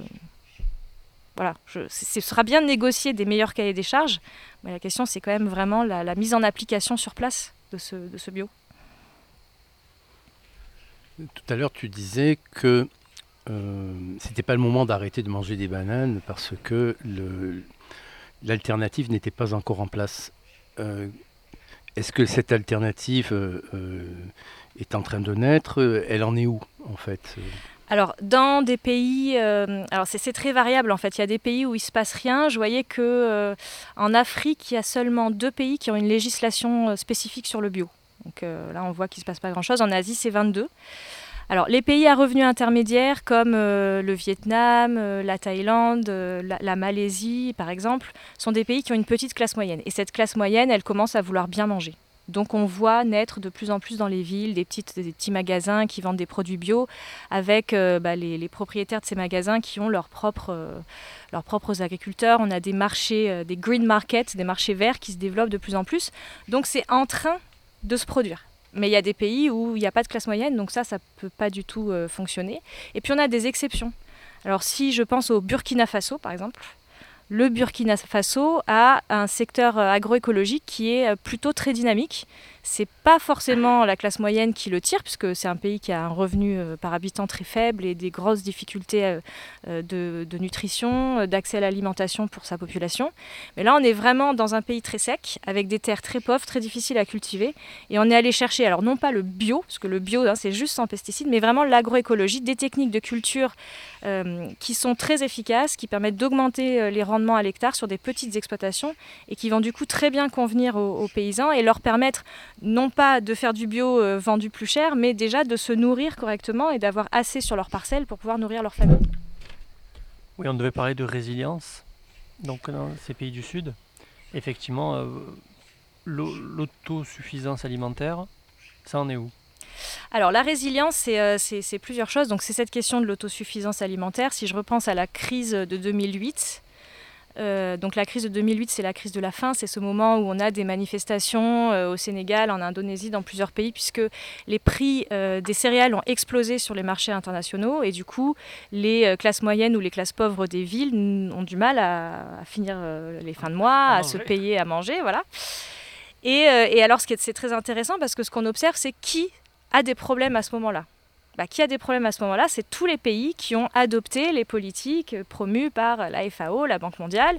Voilà, je, ce sera bien de négocier des meilleurs cahiers des charges, mais la question c'est quand même vraiment la, la mise en application sur place de ce, de ce bio. Tout à l'heure tu disais que euh, c'était pas le moment d'arrêter de manger des bananes parce que le, l'alternative n'était pas encore en place. Euh, est-ce que cette alternative euh, est en train de naître ? Elle en est où en fait ? Alors, dans des pays... Euh, alors, c'est, c'est très variable, en fait. Il y a des pays où il ne se passe rien. Je voyais qu'en euh, Afrique, il y a seulement deux pays qui ont une législation spécifique sur le bio. Donc euh, là, on voit qu'il ne se passe pas grand-chose. En Asie, c'est vingt-deux. Alors, les pays à revenus intermédiaires comme euh, le Vietnam, euh, la Thaïlande, euh, la, la Malaisie, par exemple, sont des pays qui ont une petite classe moyenne. Et cette classe moyenne, elle commence à vouloir bien manger. Donc on voit naître de plus en plus dans les villes des, petites, des petits magasins qui vendent des produits bio avec euh, bah, les, les propriétaires de ces magasins qui ont leurs propres, euh, leurs propres agriculteurs. On a des marchés, euh, des green markets, des marchés verts qui se développent de plus en plus. Donc c'est en train de se produire. Mais il y a des pays où il n'y a pas de classe moyenne, donc ça, ça ne peut pas du tout euh, fonctionner. Et puis on a des exceptions. Alors si je pense au Burkina Faso, par exemple, le Burkina Faso a un secteur agroécologique qui est plutôt très dynamique. C'est pas forcément la classe moyenne qui le tire, puisque c'est un pays qui a un revenu par habitant très faible et des grosses difficultés de, de nutrition, d'accès à l'alimentation pour sa population. Mais là, on est vraiment dans un pays très sec, avec des terres très pauvres, très difficiles à cultiver. Et on est allé chercher, alors non pas le bio, parce que le bio, hein, c'est juste sans pesticides, mais vraiment l'agroécologie, des techniques de culture euh, qui sont très efficaces, qui permettent d'augmenter les rendements à l'hectare sur des petites exploitations et qui vont du coup très bien convenir aux, aux paysans et leur permettre non pas de faire du bio euh, vendu plus cher, mais déjà de se nourrir correctement et d'avoir assez sur leur parcelle pour pouvoir nourrir leur famille. Oui, on devait parler de résilience. Donc dans ces pays du Sud, effectivement, euh, l'autosuffisance alimentaire, ça en est où ? Alors la résilience, c'est, euh, c'est, c'est plusieurs choses. Donc c'est cette question de l'autosuffisance alimentaire. Si je repense à la crise de deux mille huit... Euh, donc la crise de deux mille huit, c'est la crise de la faim, c'est ce moment où on a des manifestations euh, au Sénégal, en Indonésie, dans plusieurs pays, puisque les prix euh, des céréales ont explosé sur les marchés internationaux et du coup, les euh, classes moyennes ou les classes pauvres des villes n- ont du mal à, à finir euh, les fins de mois, à, à se payer, à manger, voilà. Et, euh, et alors, ce qui est, c'est très intéressant parce que ce qu'on observe, c'est qui a des problèmes à ce moment-là. Bah, qui a des problèmes à ce moment-là, c'est tous les pays qui ont adopté les politiques promues par la F A O, la Banque mondiale,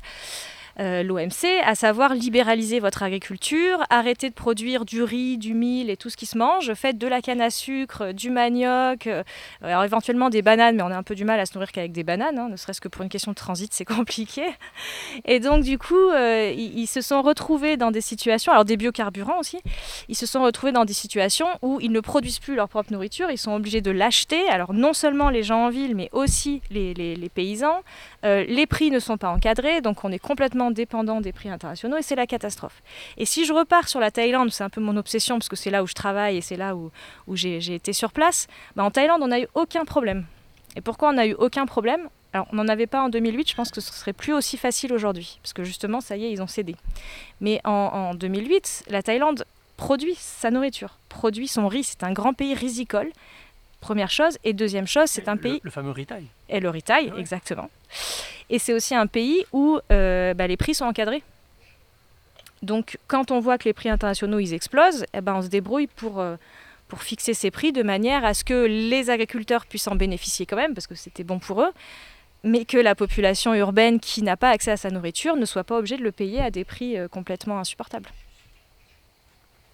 euh, l'O M C, à savoir libéraliser votre agriculture, arrêter de produire du riz, du mil et tout ce qui se mange, faites de la canne à sucre, du manioc, euh, alors éventuellement des bananes, mais on a un peu du mal à se nourrir qu'avec des bananes, hein, ne serait-ce que pour une question de transit, c'est compliqué. Et donc du coup, euh, ils, ils se sont retrouvés dans des situations, alors des biocarburants aussi, ils se sont retrouvés dans des situations où ils ne produisent plus leur propre nourriture, ils sont obligés de l'acheter, alors non seulement les gens en ville, mais aussi les, les, les paysans. Euh, les prix ne sont pas encadrés, donc on est complètement dépendant des prix internationaux et c'est la catastrophe. Et si je repars sur la Thaïlande, c'est un peu mon obsession parce que c'est là où je travaille et c'est là où, où j'ai, j'ai été sur place, bah en Thaïlande on n'a eu aucun problème. Et pourquoi on n'a eu aucun problème ? Alors on n'en avait pas en deux mille huit, je pense que ce serait plus aussi facile aujourd'hui parce que justement ça y est, ils ont cédé. Mais en, en deux mille huit, la Thaïlande produit sa nourriture, produit son riz, c'est un grand pays risicole. Première chose. Et deuxième chose, c'est un le, pays... Le fameux retail. Et le retail, ouais. Exactement. Et c'est aussi un pays où euh, bah, les prix sont encadrés. Donc, quand on voit que les prix internationaux, ils explosent, eh ben, on se débrouille pour, euh, pour fixer ces prix de manière à ce que les agriculteurs puissent en bénéficier quand même, parce que c'était bon pour eux, mais que la population urbaine qui n'a pas accès à sa nourriture ne soit pas obligée de le payer à des prix euh, complètement insupportables.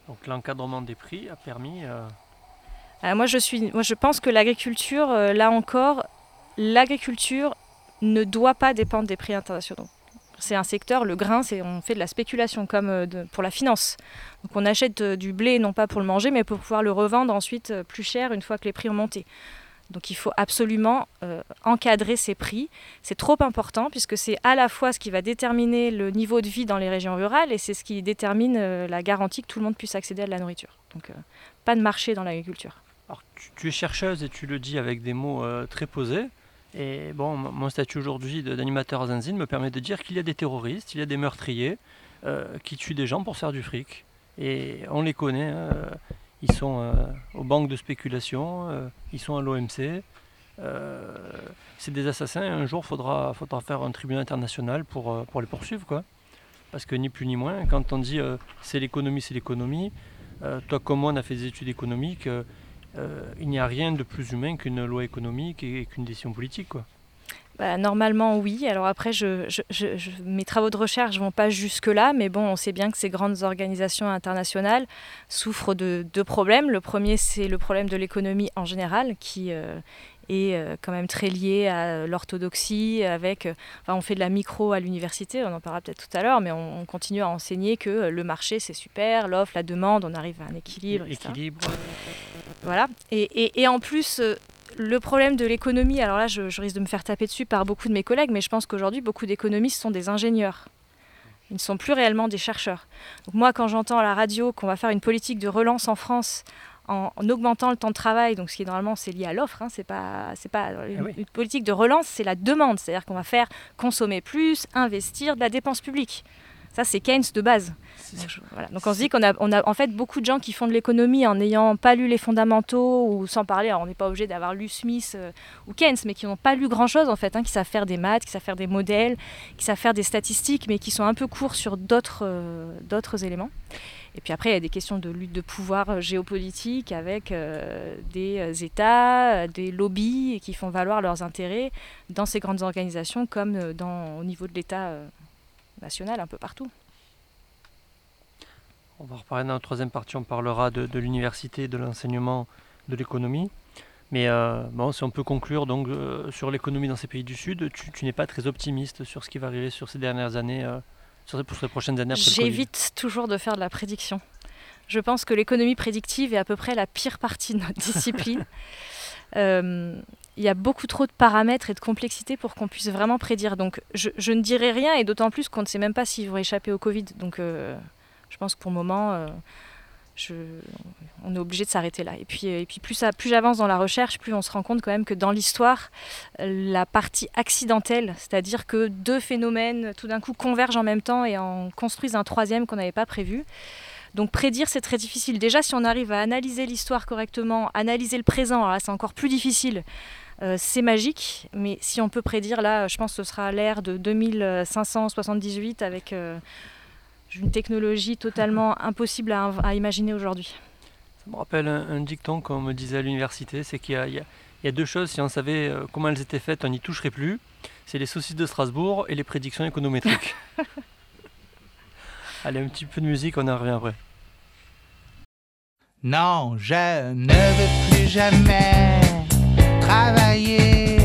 Donc, l'encadrement des prix a permis... Euh... Moi je, suis, moi, je pense que l'agriculture, là encore, l'agriculture ne doit pas dépendre des prix internationaux. C'est un secteur, le grain, c'est, on fait de la spéculation comme de, pour la finance. Donc on achète du blé, non pas pour le manger, mais pour pouvoir le revendre ensuite plus cher une fois que les prix ont monté. Donc il faut absolument euh, encadrer ces prix. C'est trop important puisque c'est à la fois ce qui va déterminer le niveau de vie dans les régions rurales et c'est ce qui détermine euh, la garantie que tout le monde puisse accéder à de la nourriture. Donc euh, pas de marché dans l'agriculture. Alors, tu, tu es chercheuse et tu le dis avec des mots euh, très posés. Et bon, mon statut aujourd'hui d'animateur à Zanzine me permet de dire qu'il y a des terroristes, il y a des meurtriers euh, qui tuent des gens pour faire du fric. Et on les connaît. Euh, ils sont euh, aux banques de spéculation, euh, ils sont à l'O M C. Euh, c'est des assassins. Et un jour, il faudra, faudra faire un tribunal international pour, euh, pour les poursuivre, quoi. Parce que ni plus ni moins, quand on dit euh, c'est l'économie, c'est l'économie, euh, toi comme moi, on a fait des études économiques. Euh, Euh, il n'y a rien de plus humain qu'une loi économique et, et qu'une décision politique, quoi. Bah, normalement, oui. Alors après, je, je, je, je, mes travaux de recherche ne vont pas jusque-là, mais bon, on sait bien que ces grandes organisations internationales souffrent de deux problèmes. Le premier, c'est le problème de l'économie en général, qui euh, et quand même très lié à l'orthodoxie. Avec, enfin, on fait de la micro à l'université, on en parlera peut-être tout à l'heure, mais on, on continue à enseigner que le marché, c'est super, l'offre, la demande, on arrive à un équilibre. Équilibre. et cetera. Voilà. Et, et, et en plus, le problème de l'économie, alors là, je, je risque de me faire taper dessus par beaucoup de mes collègues, mais je pense qu'aujourd'hui, beaucoup d'économistes sont des ingénieurs. Ils ne sont plus réellement des chercheurs. Donc moi, quand j'entends à la radio qu'on va faire une politique de relance en France en, en augmentant le temps de travail, donc ce qui normalement c'est lié à l'offre, hein, c'est pas, c'est pas une, ah oui. une politique de relance, c'est la demande. C'est-à-dire qu'on va faire consommer plus, investir, de la dépense publique. Ça, c'est Keynes de base. Donc, je, voilà. Donc on se dit qu'on a, on a en fait beaucoup de gens qui font de l'économie en n'ayant pas lu les fondamentaux ou sans parler, alors on n'est pas obligé d'avoir lu Smith euh, ou Keynes, mais qui n'ont pas lu grand-chose en fait, hein, qui savent faire des maths, qui savent faire des modèles, qui savent faire des statistiques, mais qui sont un peu courts sur d'autres, euh, d'autres éléments. Et puis après, il y a des questions de lutte de pouvoir géopolitique avec euh, des États, des lobbies qui font valoir leurs intérêts dans ces grandes organisations comme dans, au niveau de l'État euh, national un peu partout. On va reparler dans la troisième partie, on parlera de, de l'université, de l'enseignement, de l'économie. Mais euh, bon, si on peut conclure donc, euh, sur l'économie dans ces pays du Sud, tu, tu n'es pas très optimiste sur ce qui va arriver sur ces dernières années, euh, sur, pour ces prochaines années après le Covid. J'évite toujours de faire de la prédiction. Je pense que l'économie prédictive est à peu près la pire partie de notre discipline. euh, Il y a beaucoup trop de paramètres et de complexité pour qu'on puisse vraiment prédire. Donc je, je ne dirai rien, et d'autant plus qu'on ne sait même pas s'ils vont échapper au Covid. Donc euh, je pense que pour le moment, euh, je, on est obligé de s'arrêter là. Et puis, et puis plus, ça, plus j'avance dans la recherche, plus on se rend compte quand même que dans l'histoire, la partie accidentelle, c'est-à-dire que deux phénomènes tout d'un coup convergent en même temps et en construisent un troisième qu'on n'avait pas prévu. Donc prédire, c'est très difficile. Déjà, si on arrive à analyser l'histoire correctement, analyser le présent, alors là, c'est encore plus difficile. Euh, c'est magique, mais si on peut prédire, là, je pense que ce sera l'ère de deux mille cinq cent soixante-dix-huit avec euh, une technologie totalement impossible à, à imaginer aujourd'hui. Ça me rappelle un, un dicton qu'on me disait à l'université, c'est qu'il y a, il y a, il y a deux choses, si on savait comment elles étaient faites, on n'y toucherait plus. C'est les saucisses de Strasbourg et les prédictions économétriques. Allez, un petit peu de musique, on en revient après. Non, je ne veux plus jamais travailler,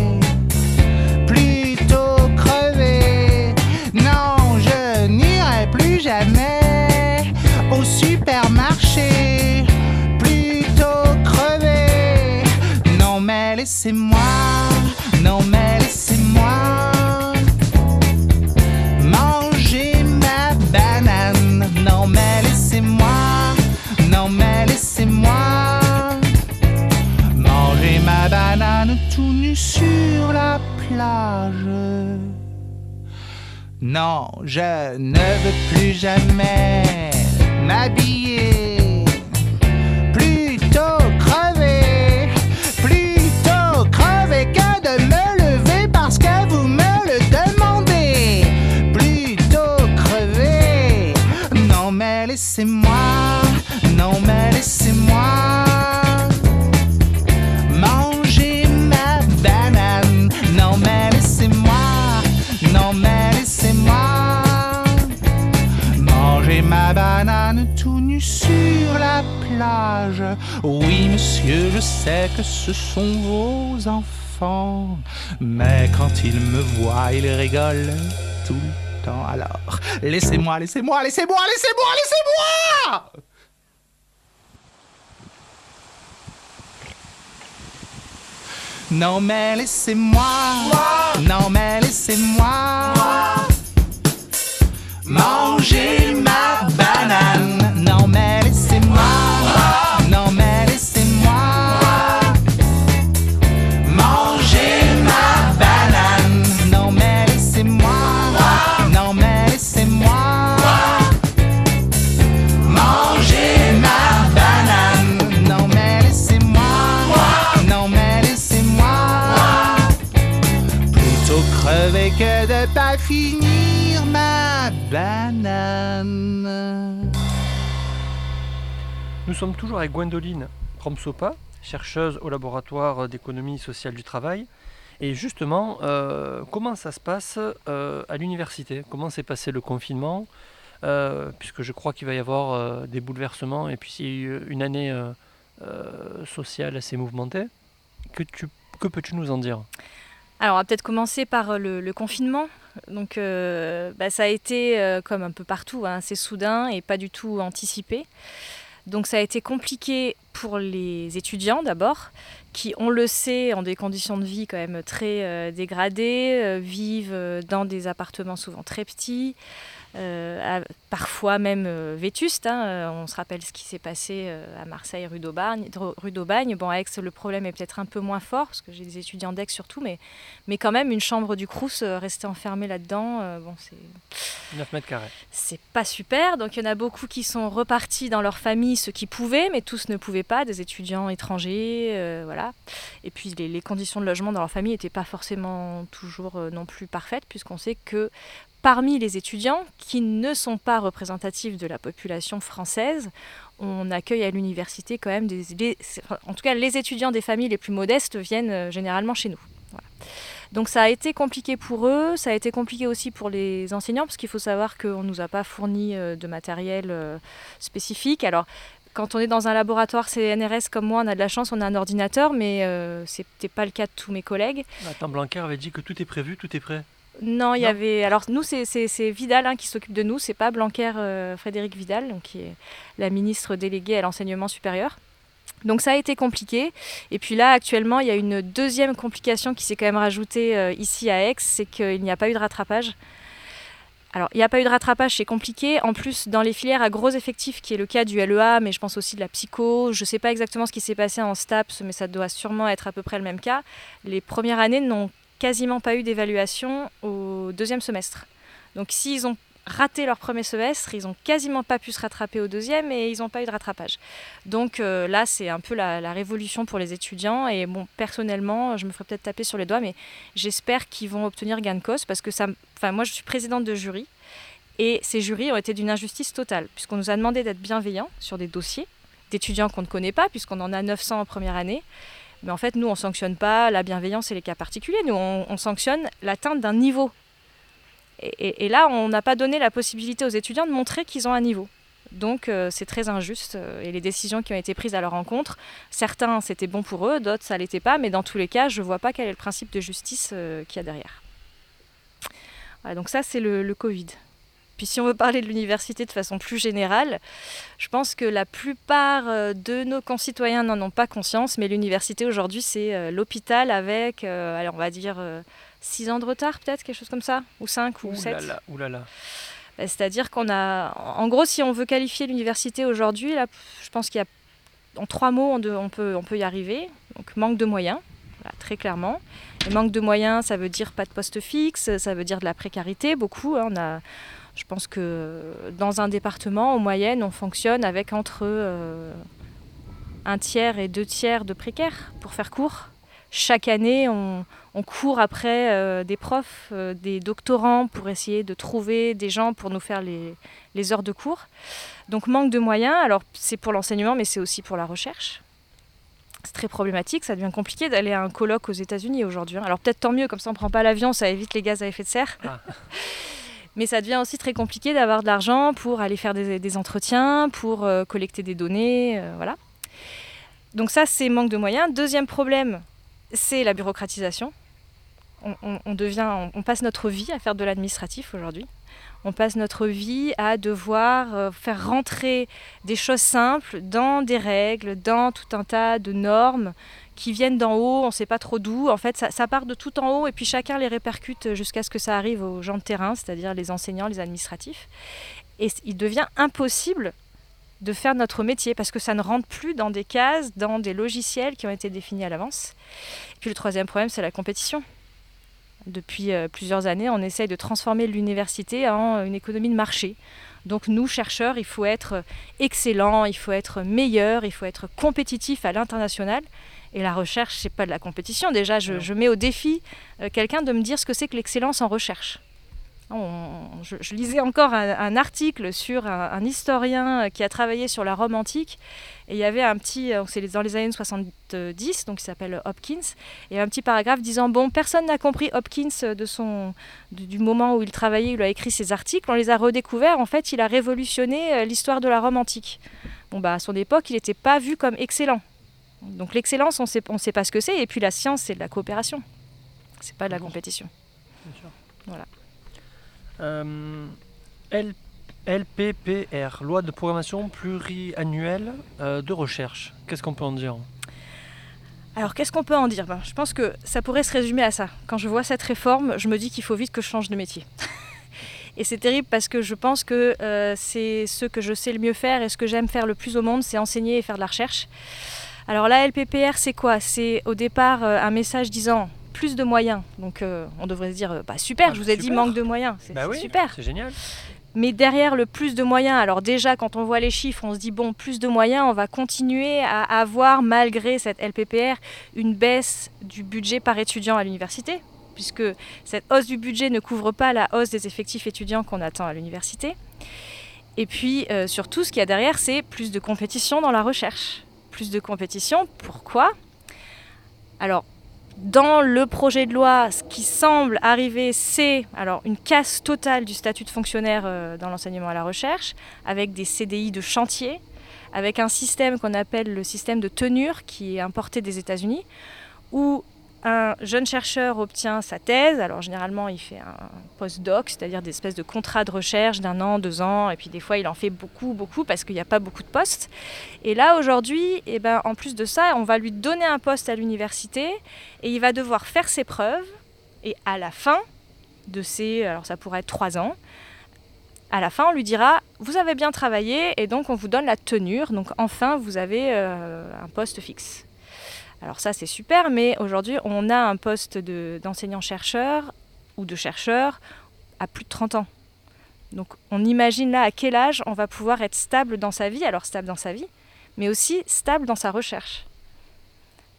plutôt crever. Non, je n'irai plus jamais au supermarché, plutôt crever. Non mais laissez-moi, non mais laissez-moi manger ma banane. Non mais laissez-moi, non mais laissez-moi ma banane tout nue sur la plage. Non, je ne veux plus jamais m'habiller, plutôt crever, plutôt crever que de me lever parce que vous me le demandez, plutôt crever. Non mais laissez-moi, non mais laissez-moi ma banane tout nue sur la plage. Oui monsieur, je sais que ce sont vos enfants, mais quand ils me voient, ils rigolent tout le temps. Alors, laissez-moi, laissez-moi, laissez-moi, laissez-moi, laissez-moi. Non mais laissez-moi, non mais laissez-moi manger ma banane. Non mais laissez-moi, non mais laissez-moi manger ma banane. Non mais laissez-moi, non mais laissez-moi manger ma banane. Non mais laissez-moi, non mais laissez-moi plutôt crever que de pas finir ma banane. Nous sommes toujours avec Gwendoline Promsopha, chercheuse au laboratoire d'économie sociale du travail. Et justement, euh, comment ça se passe euh, à l'université? Comment s'est passé le confinement? euh, Puisque je crois qu'il va y avoir euh, des bouleversements et puis c'est une année euh, euh, sociale assez mouvementée. Que tu Que peux-tu nous en dire ? Alors, on va peut-être commencer par le, le confinement. Donc, euh, bah, ça a été, euh, comme un peu partout, hein, assez soudain et pas du tout anticipé. Donc, ça a été compliqué pour les étudiants, d'abord, qui, on le sait, ont des conditions de vie quand même très euh, dégradées, euh, vivent dans des appartements souvent très petits, euh, à, parfois même euh, vétustes. Hein. On se rappelle ce qui s'est passé euh, à Marseille, rue d'Aubagne. Rue d'Aubagne. Bon, à Aix, le problème est peut-être un peu moins fort, parce que j'ai des étudiants d'Aix surtout, mais, mais quand même, une chambre du Crous, euh, rester enfermée là-dedans, euh, bon, c'est... neuf mètres carrés. C'est pas super. Donc, il y en a beaucoup qui sont repartis dans leur famille, ceux qui pouvaient, mais tous ne pouvaient pas, des étudiants étrangers, euh, voilà. Et puis les, les conditions de logement dans leur famille n'étaient pas forcément toujours euh, non plus parfaites, puisqu'on sait que parmi les étudiants qui ne sont pas représentatifs de la population française, on accueille à l'université quand même des... des en tout cas, les étudiants des familles les plus modestes viennent euh, généralement chez nous. Voilà. Donc ça a été compliqué pour eux, ça a été compliqué aussi pour les enseignants, parce qu'il faut savoir qu'on ne nous a pas fourni euh, de matériel euh, spécifique. Alors, quand on est dans un laboratoire C N R S comme moi, on a de la chance, on a un ordinateur, mais euh, ce n'était pas le cas de tous mes collègues. Attends, Blanquer avait dit que tout est prévu, tout est prêt. Non, il y avait... Alors nous, c'est, c'est, c'est Vidal hein, qui s'occupe de nous, ce n'est pas Blanquer, euh, Frédéric Vidal, donc, qui est la ministre déléguée à l'enseignement supérieur. Donc ça a été compliqué. Et puis là, actuellement, il y a une deuxième complication qui s'est quand même rajoutée euh, ici à Aix, c'est qu'il n'y a pas eu de rattrapage. Alors, il n'y a pas eu de rattrapage, c'est compliqué. En plus, dans les filières à gros effectifs, qui est le cas du L E A, mais je pense aussi de la psycho, je ne sais pas exactement ce qui s'est passé en STAPS, mais ça doit sûrement être à peu près le même cas. Les premières années n'ont quasiment pas eu d'évaluation au deuxième semestre. Donc, s'ils ont raté leur premier semestre, ils n'ont quasiment pas pu se rattraper au deuxième et ils n'ont pas eu de rattrapage. Donc euh, là, c'est un peu la, la révolution pour les étudiants. Et bon, personnellement, je me ferai peut-être taper sur les doigts, mais j'espère qu'ils vont obtenir gain de cause, parce que ça, enfin, moi, je suis présidente de jury et ces jurys ont été d'une injustice totale, puisqu'on nous a demandé d'être bienveillants sur des dossiers d'étudiants qu'on ne connaît pas, puisqu'on en a neuf cents en première année. Mais en fait, nous, on ne sanctionne pas la bienveillance et les cas particuliers. Nous, on, on sanctionne l'atteinte d'un niveau. Et, et, et là, on n'a pas donné la possibilité aux étudiants de montrer qu'ils ont un niveau. Donc, euh, c'est très injuste. Euh, et les décisions qui ont été prises à leur encontre, certains, c'était bon pour eux, d'autres, ça ne l'était pas. Mais dans tous les cas, je ne vois pas quel est le principe de justice euh, qu'il y a derrière. Voilà, donc ça, c'est le, le Covid. Puis si on veut parler de l'université de façon plus générale, je pense que la plupart de nos concitoyens n'en ont pas conscience. Mais l'université, aujourd'hui, c'est euh, l'hôpital avec, euh, alors on va dire... Euh, six ans de retard peut-être, quelque chose comme ça, ou cinq, ou sept. Oulala. Bah, c'est-à-dire qu'on a... En gros, si on veut qualifier l'université aujourd'hui, là, je pense qu'il y a... En trois mots, on, de... on, peut... on peut y arriver. Donc, manque de moyens, voilà, très clairement. Et manque de moyens, ça veut dire pas de poste fixe, ça veut dire de la précarité, beaucoup. Hein. On a... Je pense que dans un département, en moyenne, on fonctionne avec entre euh, un tiers et deux tiers de précaires, pour faire court. Chaque année, on, on court après euh, des profs, euh, des doctorants pour essayer de trouver des gens pour nous faire les, les heures de cours. Donc manque de moyens, alors c'est pour l'enseignement mais c'est aussi pour la recherche. C'est très problématique, ça devient compliqué d'aller à un colloque aux États-Unis aujourd'hui. Hein. Alors peut-être tant mieux, comme ça on ne prend pas l'avion, ça évite les gaz à effet de serre. Ah. Mais ça devient aussi très compliqué d'avoir de l'argent pour aller faire des, des entretiens, pour euh, collecter des données, euh, voilà. Donc ça c'est manque de moyens. Deuxième problème, c'est la bureaucratisation. On, on, on, devient, on, on passe notre vie à faire de l'administratif aujourd'hui. On passe notre vie à devoir euh, faire rentrer des choses simples dans des règles, dans tout un tas de normes qui viennent d'en haut, on ne sait pas trop d'où. En fait, ça, ça part de tout en haut et puis chacun les répercute jusqu'à ce que ça arrive aux gens de terrain, c'est-à-dire les enseignants, les administratifs. Et il devient impossible de faire notre métier, parce que ça ne rentre plus dans des cases, dans des logiciels qui ont été définis à l'avance. Et puis le troisième problème, c'est la compétition. Depuis euh, plusieurs années, on essaye de transformer l'université en une économie de marché. Donc nous, chercheurs, il faut être excellent, il faut être meilleur, il faut être compétitif à l'international. Et la recherche, c'est pas de la compétition. Déjà, je, je mets au défi euh, quelqu'un de me dire ce que c'est que l'excellence en recherche. On, je, je lisais encore un, un article sur un, un historien qui a travaillé sur la Rome antique, et il y avait un petit, c'est dans les années soixante-dix, donc il s'appelle Hopkins, et un petit paragraphe disant bon, personne n'a compris Hopkins de son, du, du moment où il travaillait, il a écrit ses articles, on les a redécouverts, en fait il a révolutionné l'histoire de la Rome antique. Bon bah à son époque il n'était pas vu comme excellent. Donc l'excellence, on sait, on sait pas ce que c'est. Et puis la science, c'est de la coopération. C'est pas de la Bien compétition. Bien sûr. Voilà. Euh, L- L P P R, loi de programmation pluriannuelle euh, de recherche. Qu'est-ce qu'on peut en dire ? Alors qu'est-ce qu'on peut en dire ? Ben, je pense que ça pourrait se résumer à ça. Quand je vois cette réforme, je me dis qu'il faut vite que je change de métier. Et c'est terrible parce que je pense que euh, c'est ce que je sais le mieux faire et ce que j'aime faire le plus au monde, c'est enseigner et faire de la recherche. Alors la L P P R, c'est quoi ? C'est au départ euh, un message disant plus de moyens. Donc euh, on devrait se dire bah, super, ah, je vous ai super. dit manque de moyens, c'est, bah c'est oui, super. C'est génial. Mais derrière le plus de moyens, alors déjà quand on voit les chiffres, on se dit bon, plus de moyens, on va continuer à avoir malgré cette L P P R une baisse du budget par étudiant à l'université, puisque cette hausse du budget ne couvre pas la hausse des effectifs étudiants qu'on attend à l'université. Et puis euh, surtout ce qu'il y a derrière, c'est plus de compétition dans la recherche. Plus de compétition, pourquoi ? Alors dans le projet de loi, ce qui semble arriver, c'est alors une casse totale du statut de fonctionnaire euh, dans l'enseignement à la recherche, avec des C D I de chantier, avec un système qu'on appelle le système de tenure, qui est importé des États-Unis, où un jeune chercheur obtient sa thèse. Alors généralement, il fait un post-doc, c'est-à-dire des espèces de contrats de recherche d'un an, deux ans, et puis des fois, il en fait beaucoup, beaucoup, parce qu'il n'y a pas beaucoup de postes. Et là, aujourd'hui, eh ben, en plus de ça, on va lui donner un poste à l'université, et il va devoir faire ses preuves, et à la fin de ses... Alors ça pourrait être trois ans. À la fin, on lui dira « Vous avez bien travaillé, et donc on vous donne la tenure, donc enfin, vous avez euh, un poste fixe ». Alors ça, c'est super, mais aujourd'hui, on a un poste de, d'enseignant-chercheur ou de chercheur à plus de trente ans. Donc on imagine là à quel âge on va pouvoir être stable dans sa vie, alors stable dans sa vie, mais aussi stable dans sa recherche.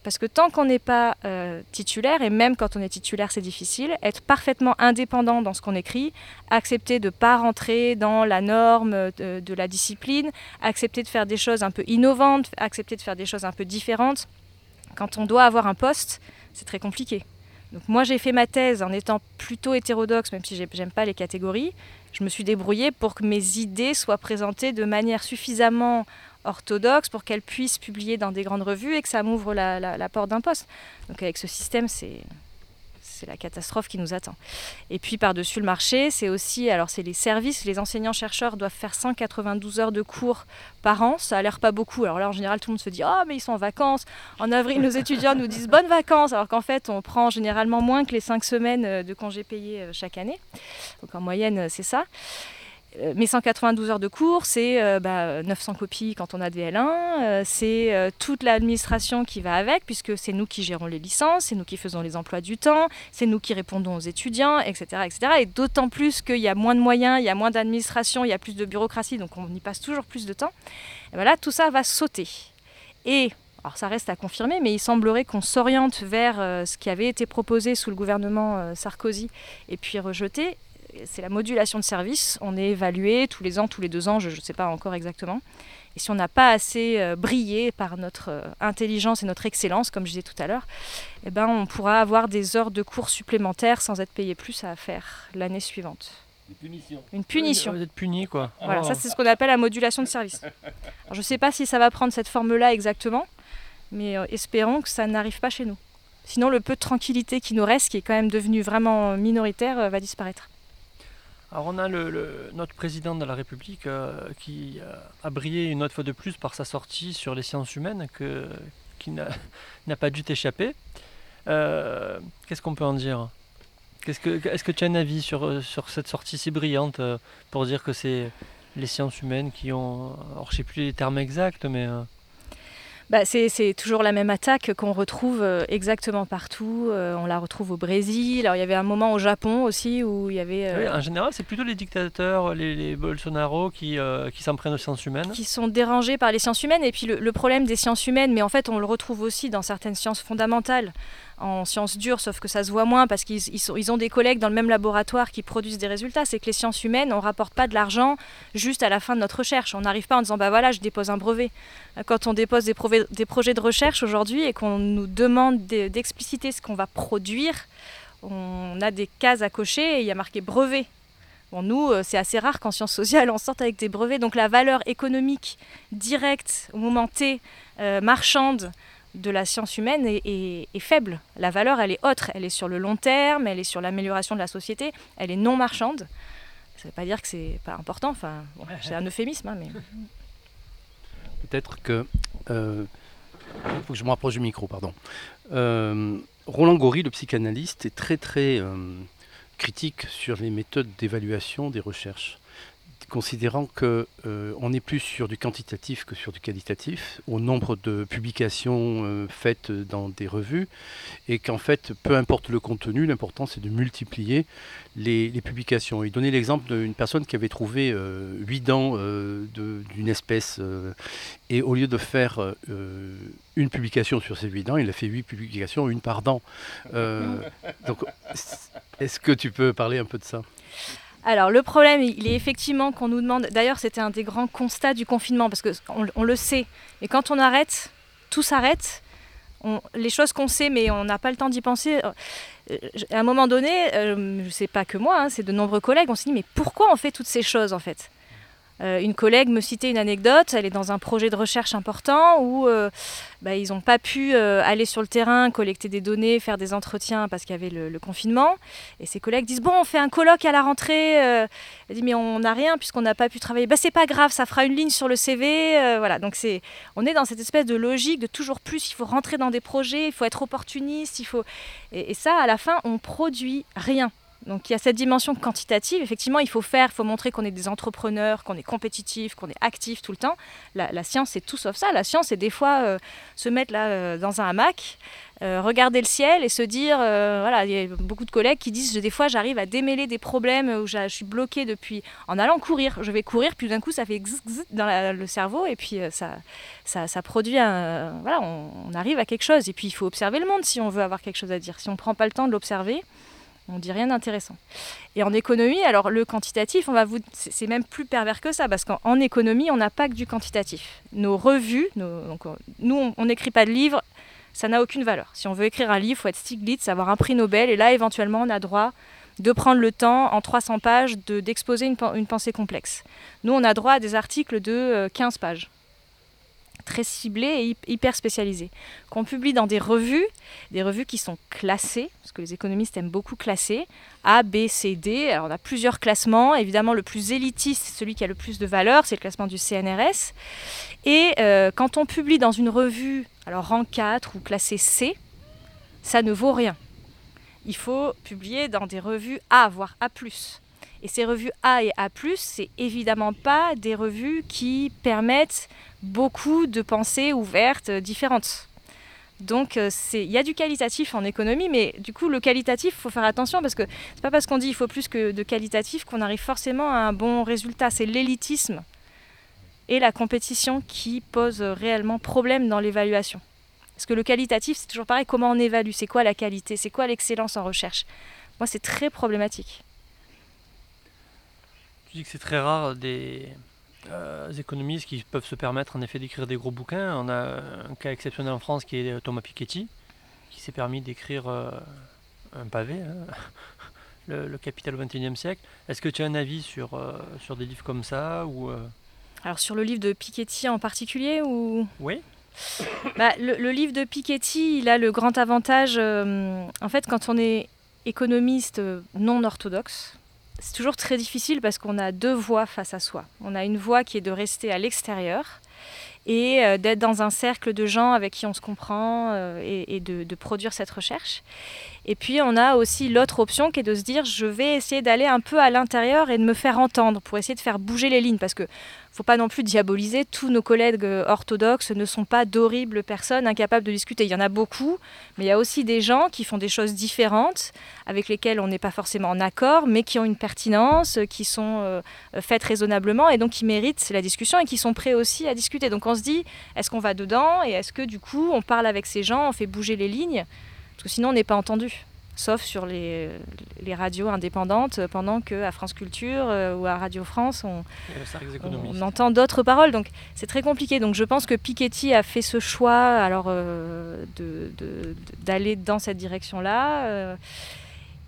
Parce que tant qu'on n'est pas euh, titulaire, et même quand on est titulaire, c'est difficile, être parfaitement indépendant dans ce qu'on écrit, accepter de ne pas rentrer dans la norme de, de la discipline, accepter de faire des choses un peu innovantes, accepter de faire des choses un peu différentes... Quand on doit avoir un poste, c'est très compliqué. Donc moi, j'ai fait ma thèse en étant plutôt hétérodoxe, même si j'aime pas les catégories. Je me suis débrouillée pour que mes idées soient présentées de manière suffisamment orthodoxe pour qu'elles puissent publier dans des grandes revues et que ça m'ouvre la, la, la porte d'un poste. Donc avec ce système, c'est, c'est la catastrophe qui nous attend. Et puis par-dessus le marché, c'est aussi... Alors c'est les services, les enseignants-chercheurs doivent faire cent quatre-vingt-douze heures de cours par an. Ça a l'air pas beaucoup. Alors là, en général, tout le monde se dit « Ah, oh, mais ils sont en vacances !» En avril, nos étudiants nous disent « Bonnes vacances !» Alors qu'en fait, on prend généralement moins que les cinq semaines de congés payés chaque année. Donc en moyenne, c'est ça. Mais cent quatre-vingt-douze heures de cours, c'est euh, bah, neuf cents copies quand on a des L un, euh, c'est euh, toute l'administration qui va avec, puisque c'est nous qui gérons les licences, c'est nous qui faisons les emplois du temps, c'est nous qui répondons aux étudiants, et cetera, et cetera. Et d'autant plus qu'il y a moins de moyens, il y a moins d'administration, il y a plus de bureaucratie, donc on y passe toujours plus de temps. Et bien là, tout ça va sauter. Et, alors ça reste à confirmer, mais il semblerait qu'on s'oriente vers euh, ce qui avait été proposé sous le gouvernement euh, Sarkozy et puis rejeté. C'est la modulation de service, on est évalué tous les ans, tous les deux ans, je ne sais pas encore exactement. Et si on n'a pas assez euh, brillé par notre euh, intelligence et notre excellence, comme je disais tout à l'heure, eh ben, on pourra avoir des heures de cours supplémentaires sans être payé plus à faire l'année suivante. Une punition. Une punition. Vous êtes puni, quoi. Voilà, oh. Ça c'est ce qu'on appelle la modulation de service. Alors, je ne sais pas si ça va prendre cette forme-là exactement, mais euh, espérons que ça n'arrive pas chez nous. Sinon, le peu de tranquillité qui nous reste, qui est quand même devenu vraiment minoritaire, euh, va disparaître. Alors on a le, le, notre président de la République euh, qui euh, a brillé une autre fois de plus par sa sortie sur les sciences humaines que, qui n'a, n'a pas dû t'échapper. Euh, qu'est-ce qu'on peut en dire ? Qu'est-ce que, est-ce que tu as un avis sur, sur cette sortie si brillante euh, pour dire que c'est les sciences humaines qui ont... Alors je ne sais plus les termes exacts, mais... Euh... Bah c'est, c'est toujours la même attaque qu'on retrouve exactement partout. Euh, on la retrouve au Brésil. Alors, il y avait un moment au Japon aussi où il y avait... Euh... Oui, en général, c'est plutôt les dictateurs, les, les Bolsonaro qui, euh, qui s'en prennent aux sciences humaines. Qui sont dérangés par les sciences humaines. Et puis le, le problème des sciences humaines, mais en fait, on le retrouve aussi dans certaines sciences fondamentales, en sciences dures, sauf que ça se voit moins parce qu'ils ils sont, ils ont des collègues dans le même laboratoire qui produisent des résultats. C'est que les sciences humaines, on ne rapporte pas de l'argent juste à la fin de notre recherche. On n'arrive pas en disant « bah voilà, je dépose un brevet ». Quand on dépose des, prov- des projets de recherche aujourd'hui et qu'on nous demande de, d'expliciter ce qu'on va produire, on a des cases à cocher et il y a marqué « brevet ». Bon, nous, c'est assez rare qu'en sciences sociales, on sorte avec des brevets. Donc la valeur économique directe, au moment T, euh, marchande, de la science humaine est, est, est faible. La valeur, elle est autre. Elle est sur le long terme, elle est sur l'amélioration de la société, elle est non marchande. Ça ne veut pas dire que c'est pas important. Enfin, bon, c'est un euphémisme, hein, mais... Peut-être que... Euh, faut que je me rapproche du micro, pardon. Euh, Roland Gori, le psychanalyste, est très, très euh, critique sur les méthodes d'évaluation des recherches, considérant qu'on euh, est plus sur du quantitatif que sur du qualitatif, au nombre de publications euh, faites dans des revues, et qu'en fait, peu importe le contenu, l'important c'est de multiplier les, les publications. Il donnait l'exemple d'une personne qui avait trouvé euh, huit dents euh, de, d'une espèce, euh, et au lieu de faire euh, une publication sur ces huit dents, il a fait huit publications, une par dent. Euh, donc, est-ce que tu peux parler un peu de ça ? Alors le problème, il est effectivement qu'on nous demande, d'ailleurs c'était un des grands constats du confinement, parce qu'on on le sait, et quand on arrête, tout s'arrête, on, les choses qu'on sait mais on n'a pas le temps d'y penser, euh, à un moment donné, euh, je ne sais pas que moi, hein, c'est de nombreux collègues, on s'est dit mais pourquoi on fait toutes ces choses en fait ? Euh, une collègue me citait une anecdote, elle est dans un projet de recherche important où euh, bah, ils n'ont pas pu euh, aller sur le terrain, collecter des données, faire des entretiens parce qu'il y avait le, le confinement. Et ses collègues disent « bon, on fait un colloque à la rentrée euh, ». Elle dit « mais on n'a rien puisqu'on n'a pas pu travailler bah, ». « C'est pas grave, ça fera une ligne sur le C V euh, ». Voilà. Donc c'est, on est dans cette espèce de logique de toujours plus, il faut rentrer dans des projets, il faut être opportuniste, il faut... Et, et ça, à la fin, on ne produit rien. Donc il y a cette dimension quantitative, effectivement il faut faire, il faut montrer qu'on est des entrepreneurs, qu'on est compétitifs, qu'on est actifs tout le temps. La, la science c'est tout sauf ça, la science c'est des fois euh, se mettre là euh, dans un hamac, euh, regarder le ciel et se dire, euh, voilà, il y a beaucoup de collègues qui disent des fois j'arrive à démêler des problèmes où je suis bloquée depuis, en allant courir, je vais courir puis d'un coup ça fait gzz, gzz dans la, le cerveau et puis euh, ça, ça, ça produit, un, voilà, on, on arrive à quelque chose et puis il faut observer le monde si on veut avoir quelque chose à dire, si on ne prend pas le temps de l'observer. On ne dit rien d'intéressant. Et en économie, alors le quantitatif, on va vous... c'est même plus pervers que ça, parce qu'en en économie, on n'a pas que du quantitatif. Nos revues, nos... Donc, nous, on n'écrit pas de livres, ça n'a aucune valeur. Si on veut écrire un livre, il faut être Stiglitz, avoir un prix Nobel, et là, éventuellement, on a droit de prendre le temps, en trois cents pages, de, d'exposer une, une pensée complexe. Nous, on a droit à des articles de quinze pages. Très ciblés et hyper spécialisés, qu'on publie dans des revues, des revues qui sont classées, parce que les économistes aiment beaucoup classer, A, B, C, D. Alors on a plusieurs classements, évidemment le plus élitiste, celui qui a le plus de valeur, c'est le classement du C N R S. Et euh, quand on publie dans une revue, alors rang quatre ou classé C, ça ne vaut rien. Il faut publier dans des revues A, voire A plus. Et ces revues A et A plus, c'est évidemment pas des revues qui permettent beaucoup de pensées ouvertes différentes. Donc il y a du qualitatif en économie, mais du coup le qualitatif, il faut faire attention parce que c'est pas parce qu'on dit il faut plus que de qualitatif qu'on arrive forcément à un bon résultat. C'est l'élitisme et la compétition qui posent réellement problème dans l'évaluation. Parce que le qualitatif, c'est toujours pareil, comment on évalue, c'est quoi la qualité, c'est quoi l'excellence en recherche. Moi, c'est très problématique. Je dis que c'est très rare des euh, économistes qui peuvent se permettre en effet d'écrire des gros bouquins. On a un cas exceptionnel en France qui est Thomas Piketty, qui s'est permis d'écrire euh, un pavé, hein, le, le Capital au vingt et unième siècle. Est-ce que tu as un avis sur, euh, sur des livres comme ça ou, euh... Alors sur le livre de Piketty en particulier ou... Oui. Bah, le, le livre de Piketty, il a le grand avantage, euh, en fait quand on est économiste non orthodoxe, c'est toujours très difficile parce qu'on a deux voies face à soi. On a une voie qui est de rester à l'extérieur et euh, d'être dans un cercle de gens avec qui on se comprend euh, et, et de, de produire cette recherche. Et puis on a aussi l'autre option qui est de se dire je vais essayer d'aller un peu à l'intérieur et de me faire entendre pour essayer de faire bouger les lignes parce que faut pas non plus diaboliser, tous nos collègues orthodoxes ne sont pas d'horribles personnes incapables de discuter. Il y en a beaucoup, mais il y a aussi des gens qui font des choses différentes, avec lesquelles on n'est pas forcément en accord, mais qui ont une pertinence, qui sont euh, faites raisonnablement, et donc qui méritent la discussion, et qui sont prêts aussi à discuter. Donc on se dit, est-ce qu'on va dedans, et est-ce que du coup on parle avec ces gens, on fait bouger les lignes, parce que sinon on n'est pas entendu. Sauf sur les, les radios indépendantes, pendant qu'à France Culture euh, ou à Radio France, on, on entend d'autres paroles. Donc c'est très compliqué. Donc je pense que Piketty a fait ce choix alors, euh, de, de, d'aller dans cette direction-là. Euh,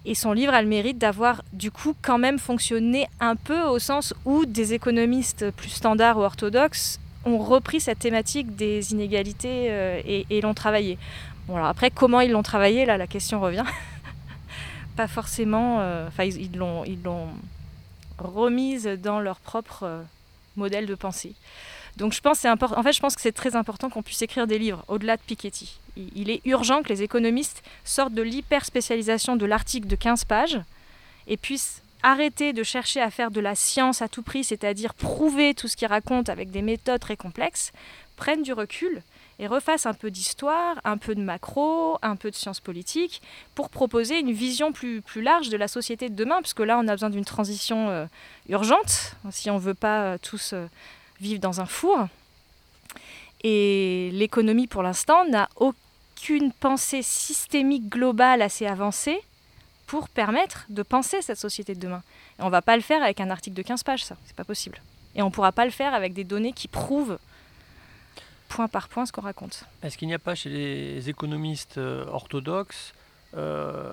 et son livre a le mérite d'avoir du coup quand même fonctionné un peu au sens où des économistes plus standards ou orthodoxes ont repris cette thématique des inégalités euh, et, et l'ont travaillée. Bon, alors après, comment ils l'ont travaillée, là, la question revient. Pas forcément... Enfin, euh, ils, ils, l'ont, ils l'ont remise dans leur propre euh, modèle de pensée. Donc je pense, c'est import- en fait, je pense que c'est très important qu'on puisse écrire des livres, au-delà de Piketty. Il, il est urgent que les économistes sortent de l'hyperspécialisation de l'article de quinze pages et puissent arrêter de chercher à faire de la science à tout prix, c'est-à-dire prouver tout ce qu'ils racontent avec des méthodes très complexes, prennent du recul et refassent un peu d'histoire, un peu de macro, un peu de science politique, pour proposer une vision plus, plus large de la société de demain, parce que là, on a besoin d'une transition euh, urgente, si on ne veut pas euh, tous... Euh, vivent dans un four. Et l'économie, pour l'instant, n'a aucune pensée systémique globale assez avancée pour permettre de penser cette société de demain. Et on ne va pas le faire avec un article de quinze pages, ça, c'est pas possible. Et on ne pourra pas le faire avec des données qui prouvent point par point ce qu'on raconte. Est-ce qu'il n'y a pas chez les économistes orthodoxes, euh,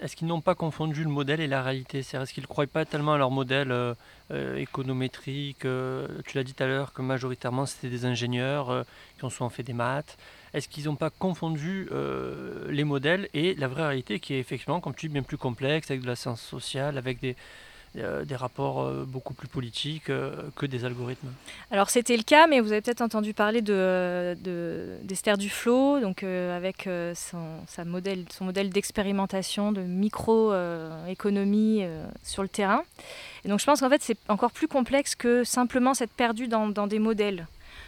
est-ce qu'ils n'ont pas confondu le modèle et la réalité ? C'est-à-dire, est-ce qu'ils ne croient pas tellement à leur modèle euh, Euh, économétrique, euh, tu l'as dit tout à l'heure que majoritairement c'était des ingénieurs euh, qui ont souvent fait des maths. Est-ce qu'ils n'ont pas confondu euh, les modèles et la vraie réalité qui est effectivement, comme tu dis, bien plus complexe, avec de la science sociale, avec des, euh, des rapports euh, beaucoup plus politiques euh, que des algorithmes ? Alors c'était le cas, mais vous avez peut-être entendu parler de, de, d'Esther Duflo, donc, euh, avec euh, son, sa modèle, son modèle d'expérimentation, de micro-économie euh, euh, sur le terrain. Et donc je pense qu'en fait c'est encore plus complexe que simplement s'être perdu dans, dans des modèles.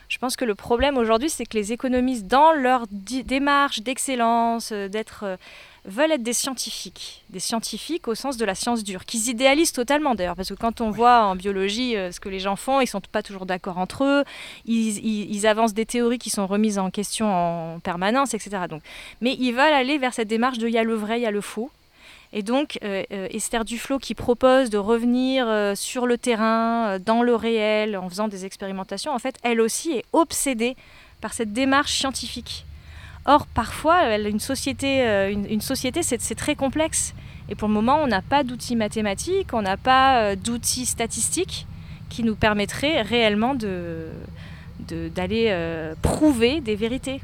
Je pense que le problème aujourd'hui, c'est que les économistes, dans leur di- démarche d'excellence, d'être, euh, veulent être des scientifiques. Des scientifiques au sens de la science dure, qu'ils idéalisent totalement d'ailleurs. Parce que quand on voit en biologie euh, ce que les gens font, ils ne sont pas toujours d'accord entre eux. Ils, ils, ils avancent des théories qui sont remises en question en permanence, et cetera. Donc, mais ils veulent aller vers cette démarche de « il y a le vrai, il y a le faux ». Et donc, euh, Esther Duflo qui propose de revenir euh, sur le terrain, euh, dans le réel, en faisant des expérimentations, en fait, elle aussi est obsédée par cette démarche scientifique. Or, parfois, elle, une société, euh, une, une société c'est, c'est très complexe. Et pour le moment, on n'a pas d'outils mathématiques, on n'a pas euh, d'outils statistiques qui nous permettraient réellement de, de, d'aller euh, prouver des vérités.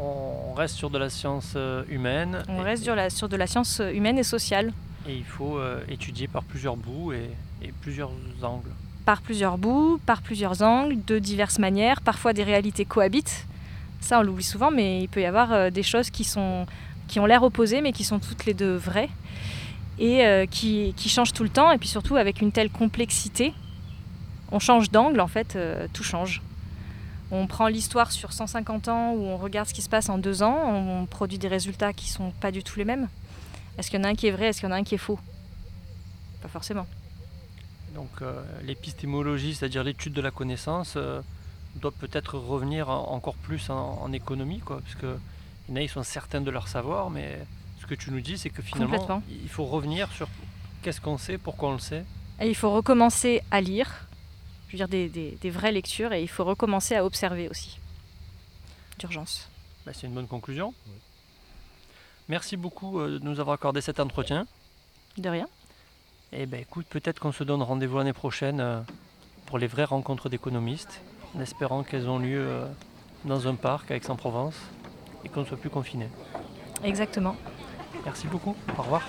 On reste sur de la science humaine. On reste sur, la, sur de la science humaine et sociale. Et il faut euh, étudier par plusieurs bouts et, et plusieurs angles. Par plusieurs bouts, par plusieurs angles, de diverses manières. Parfois, des réalités cohabitent. Ça, on l'oublie souvent, mais il peut y avoir euh, des choses qui, sont, qui ont l'air opposées, mais qui sont toutes les deux vraies et euh, qui, qui changent tout le temps. Et puis surtout, avec une telle complexité, on change d'angle, en fait, euh, tout change. On prend l'histoire sur cent cinquante ans où on regarde ce qui se passe en deux ans, on produit des résultats qui ne sont pas du tout les mêmes. Est-ce qu'il y en a un qui est vrai, est-ce qu'il y en a un qui est faux ? Pas forcément. Donc euh, l'épistémologie, c'est-à-dire l'étude de la connaissance, euh, doit peut-être revenir en, encore plus en, en économie, quoi, parce que il y en a, ils sont certains de leur savoir, mais ce que tu nous dis, c'est que finalement, il faut revenir sur qu'est-ce qu'on sait, pourquoi on le sait. Et il faut recommencer à lire. Je veux dire, des, des, des vraies lectures, et il faut recommencer à observer aussi, d'urgence. Bah, c'est une bonne conclusion. Oui. Merci beaucoup euh, de nous avoir accordé cet entretien. De rien. Eh bah, bien, écoute, peut-être qu'on se donne rendez-vous l'année prochaine euh, pour les vraies rencontres d'économistes, en espérant qu'elles ont lieu euh, dans un parc à Aix-en-Provence et qu'on ne soit plus confinés. Exactement. Merci beaucoup. Au revoir.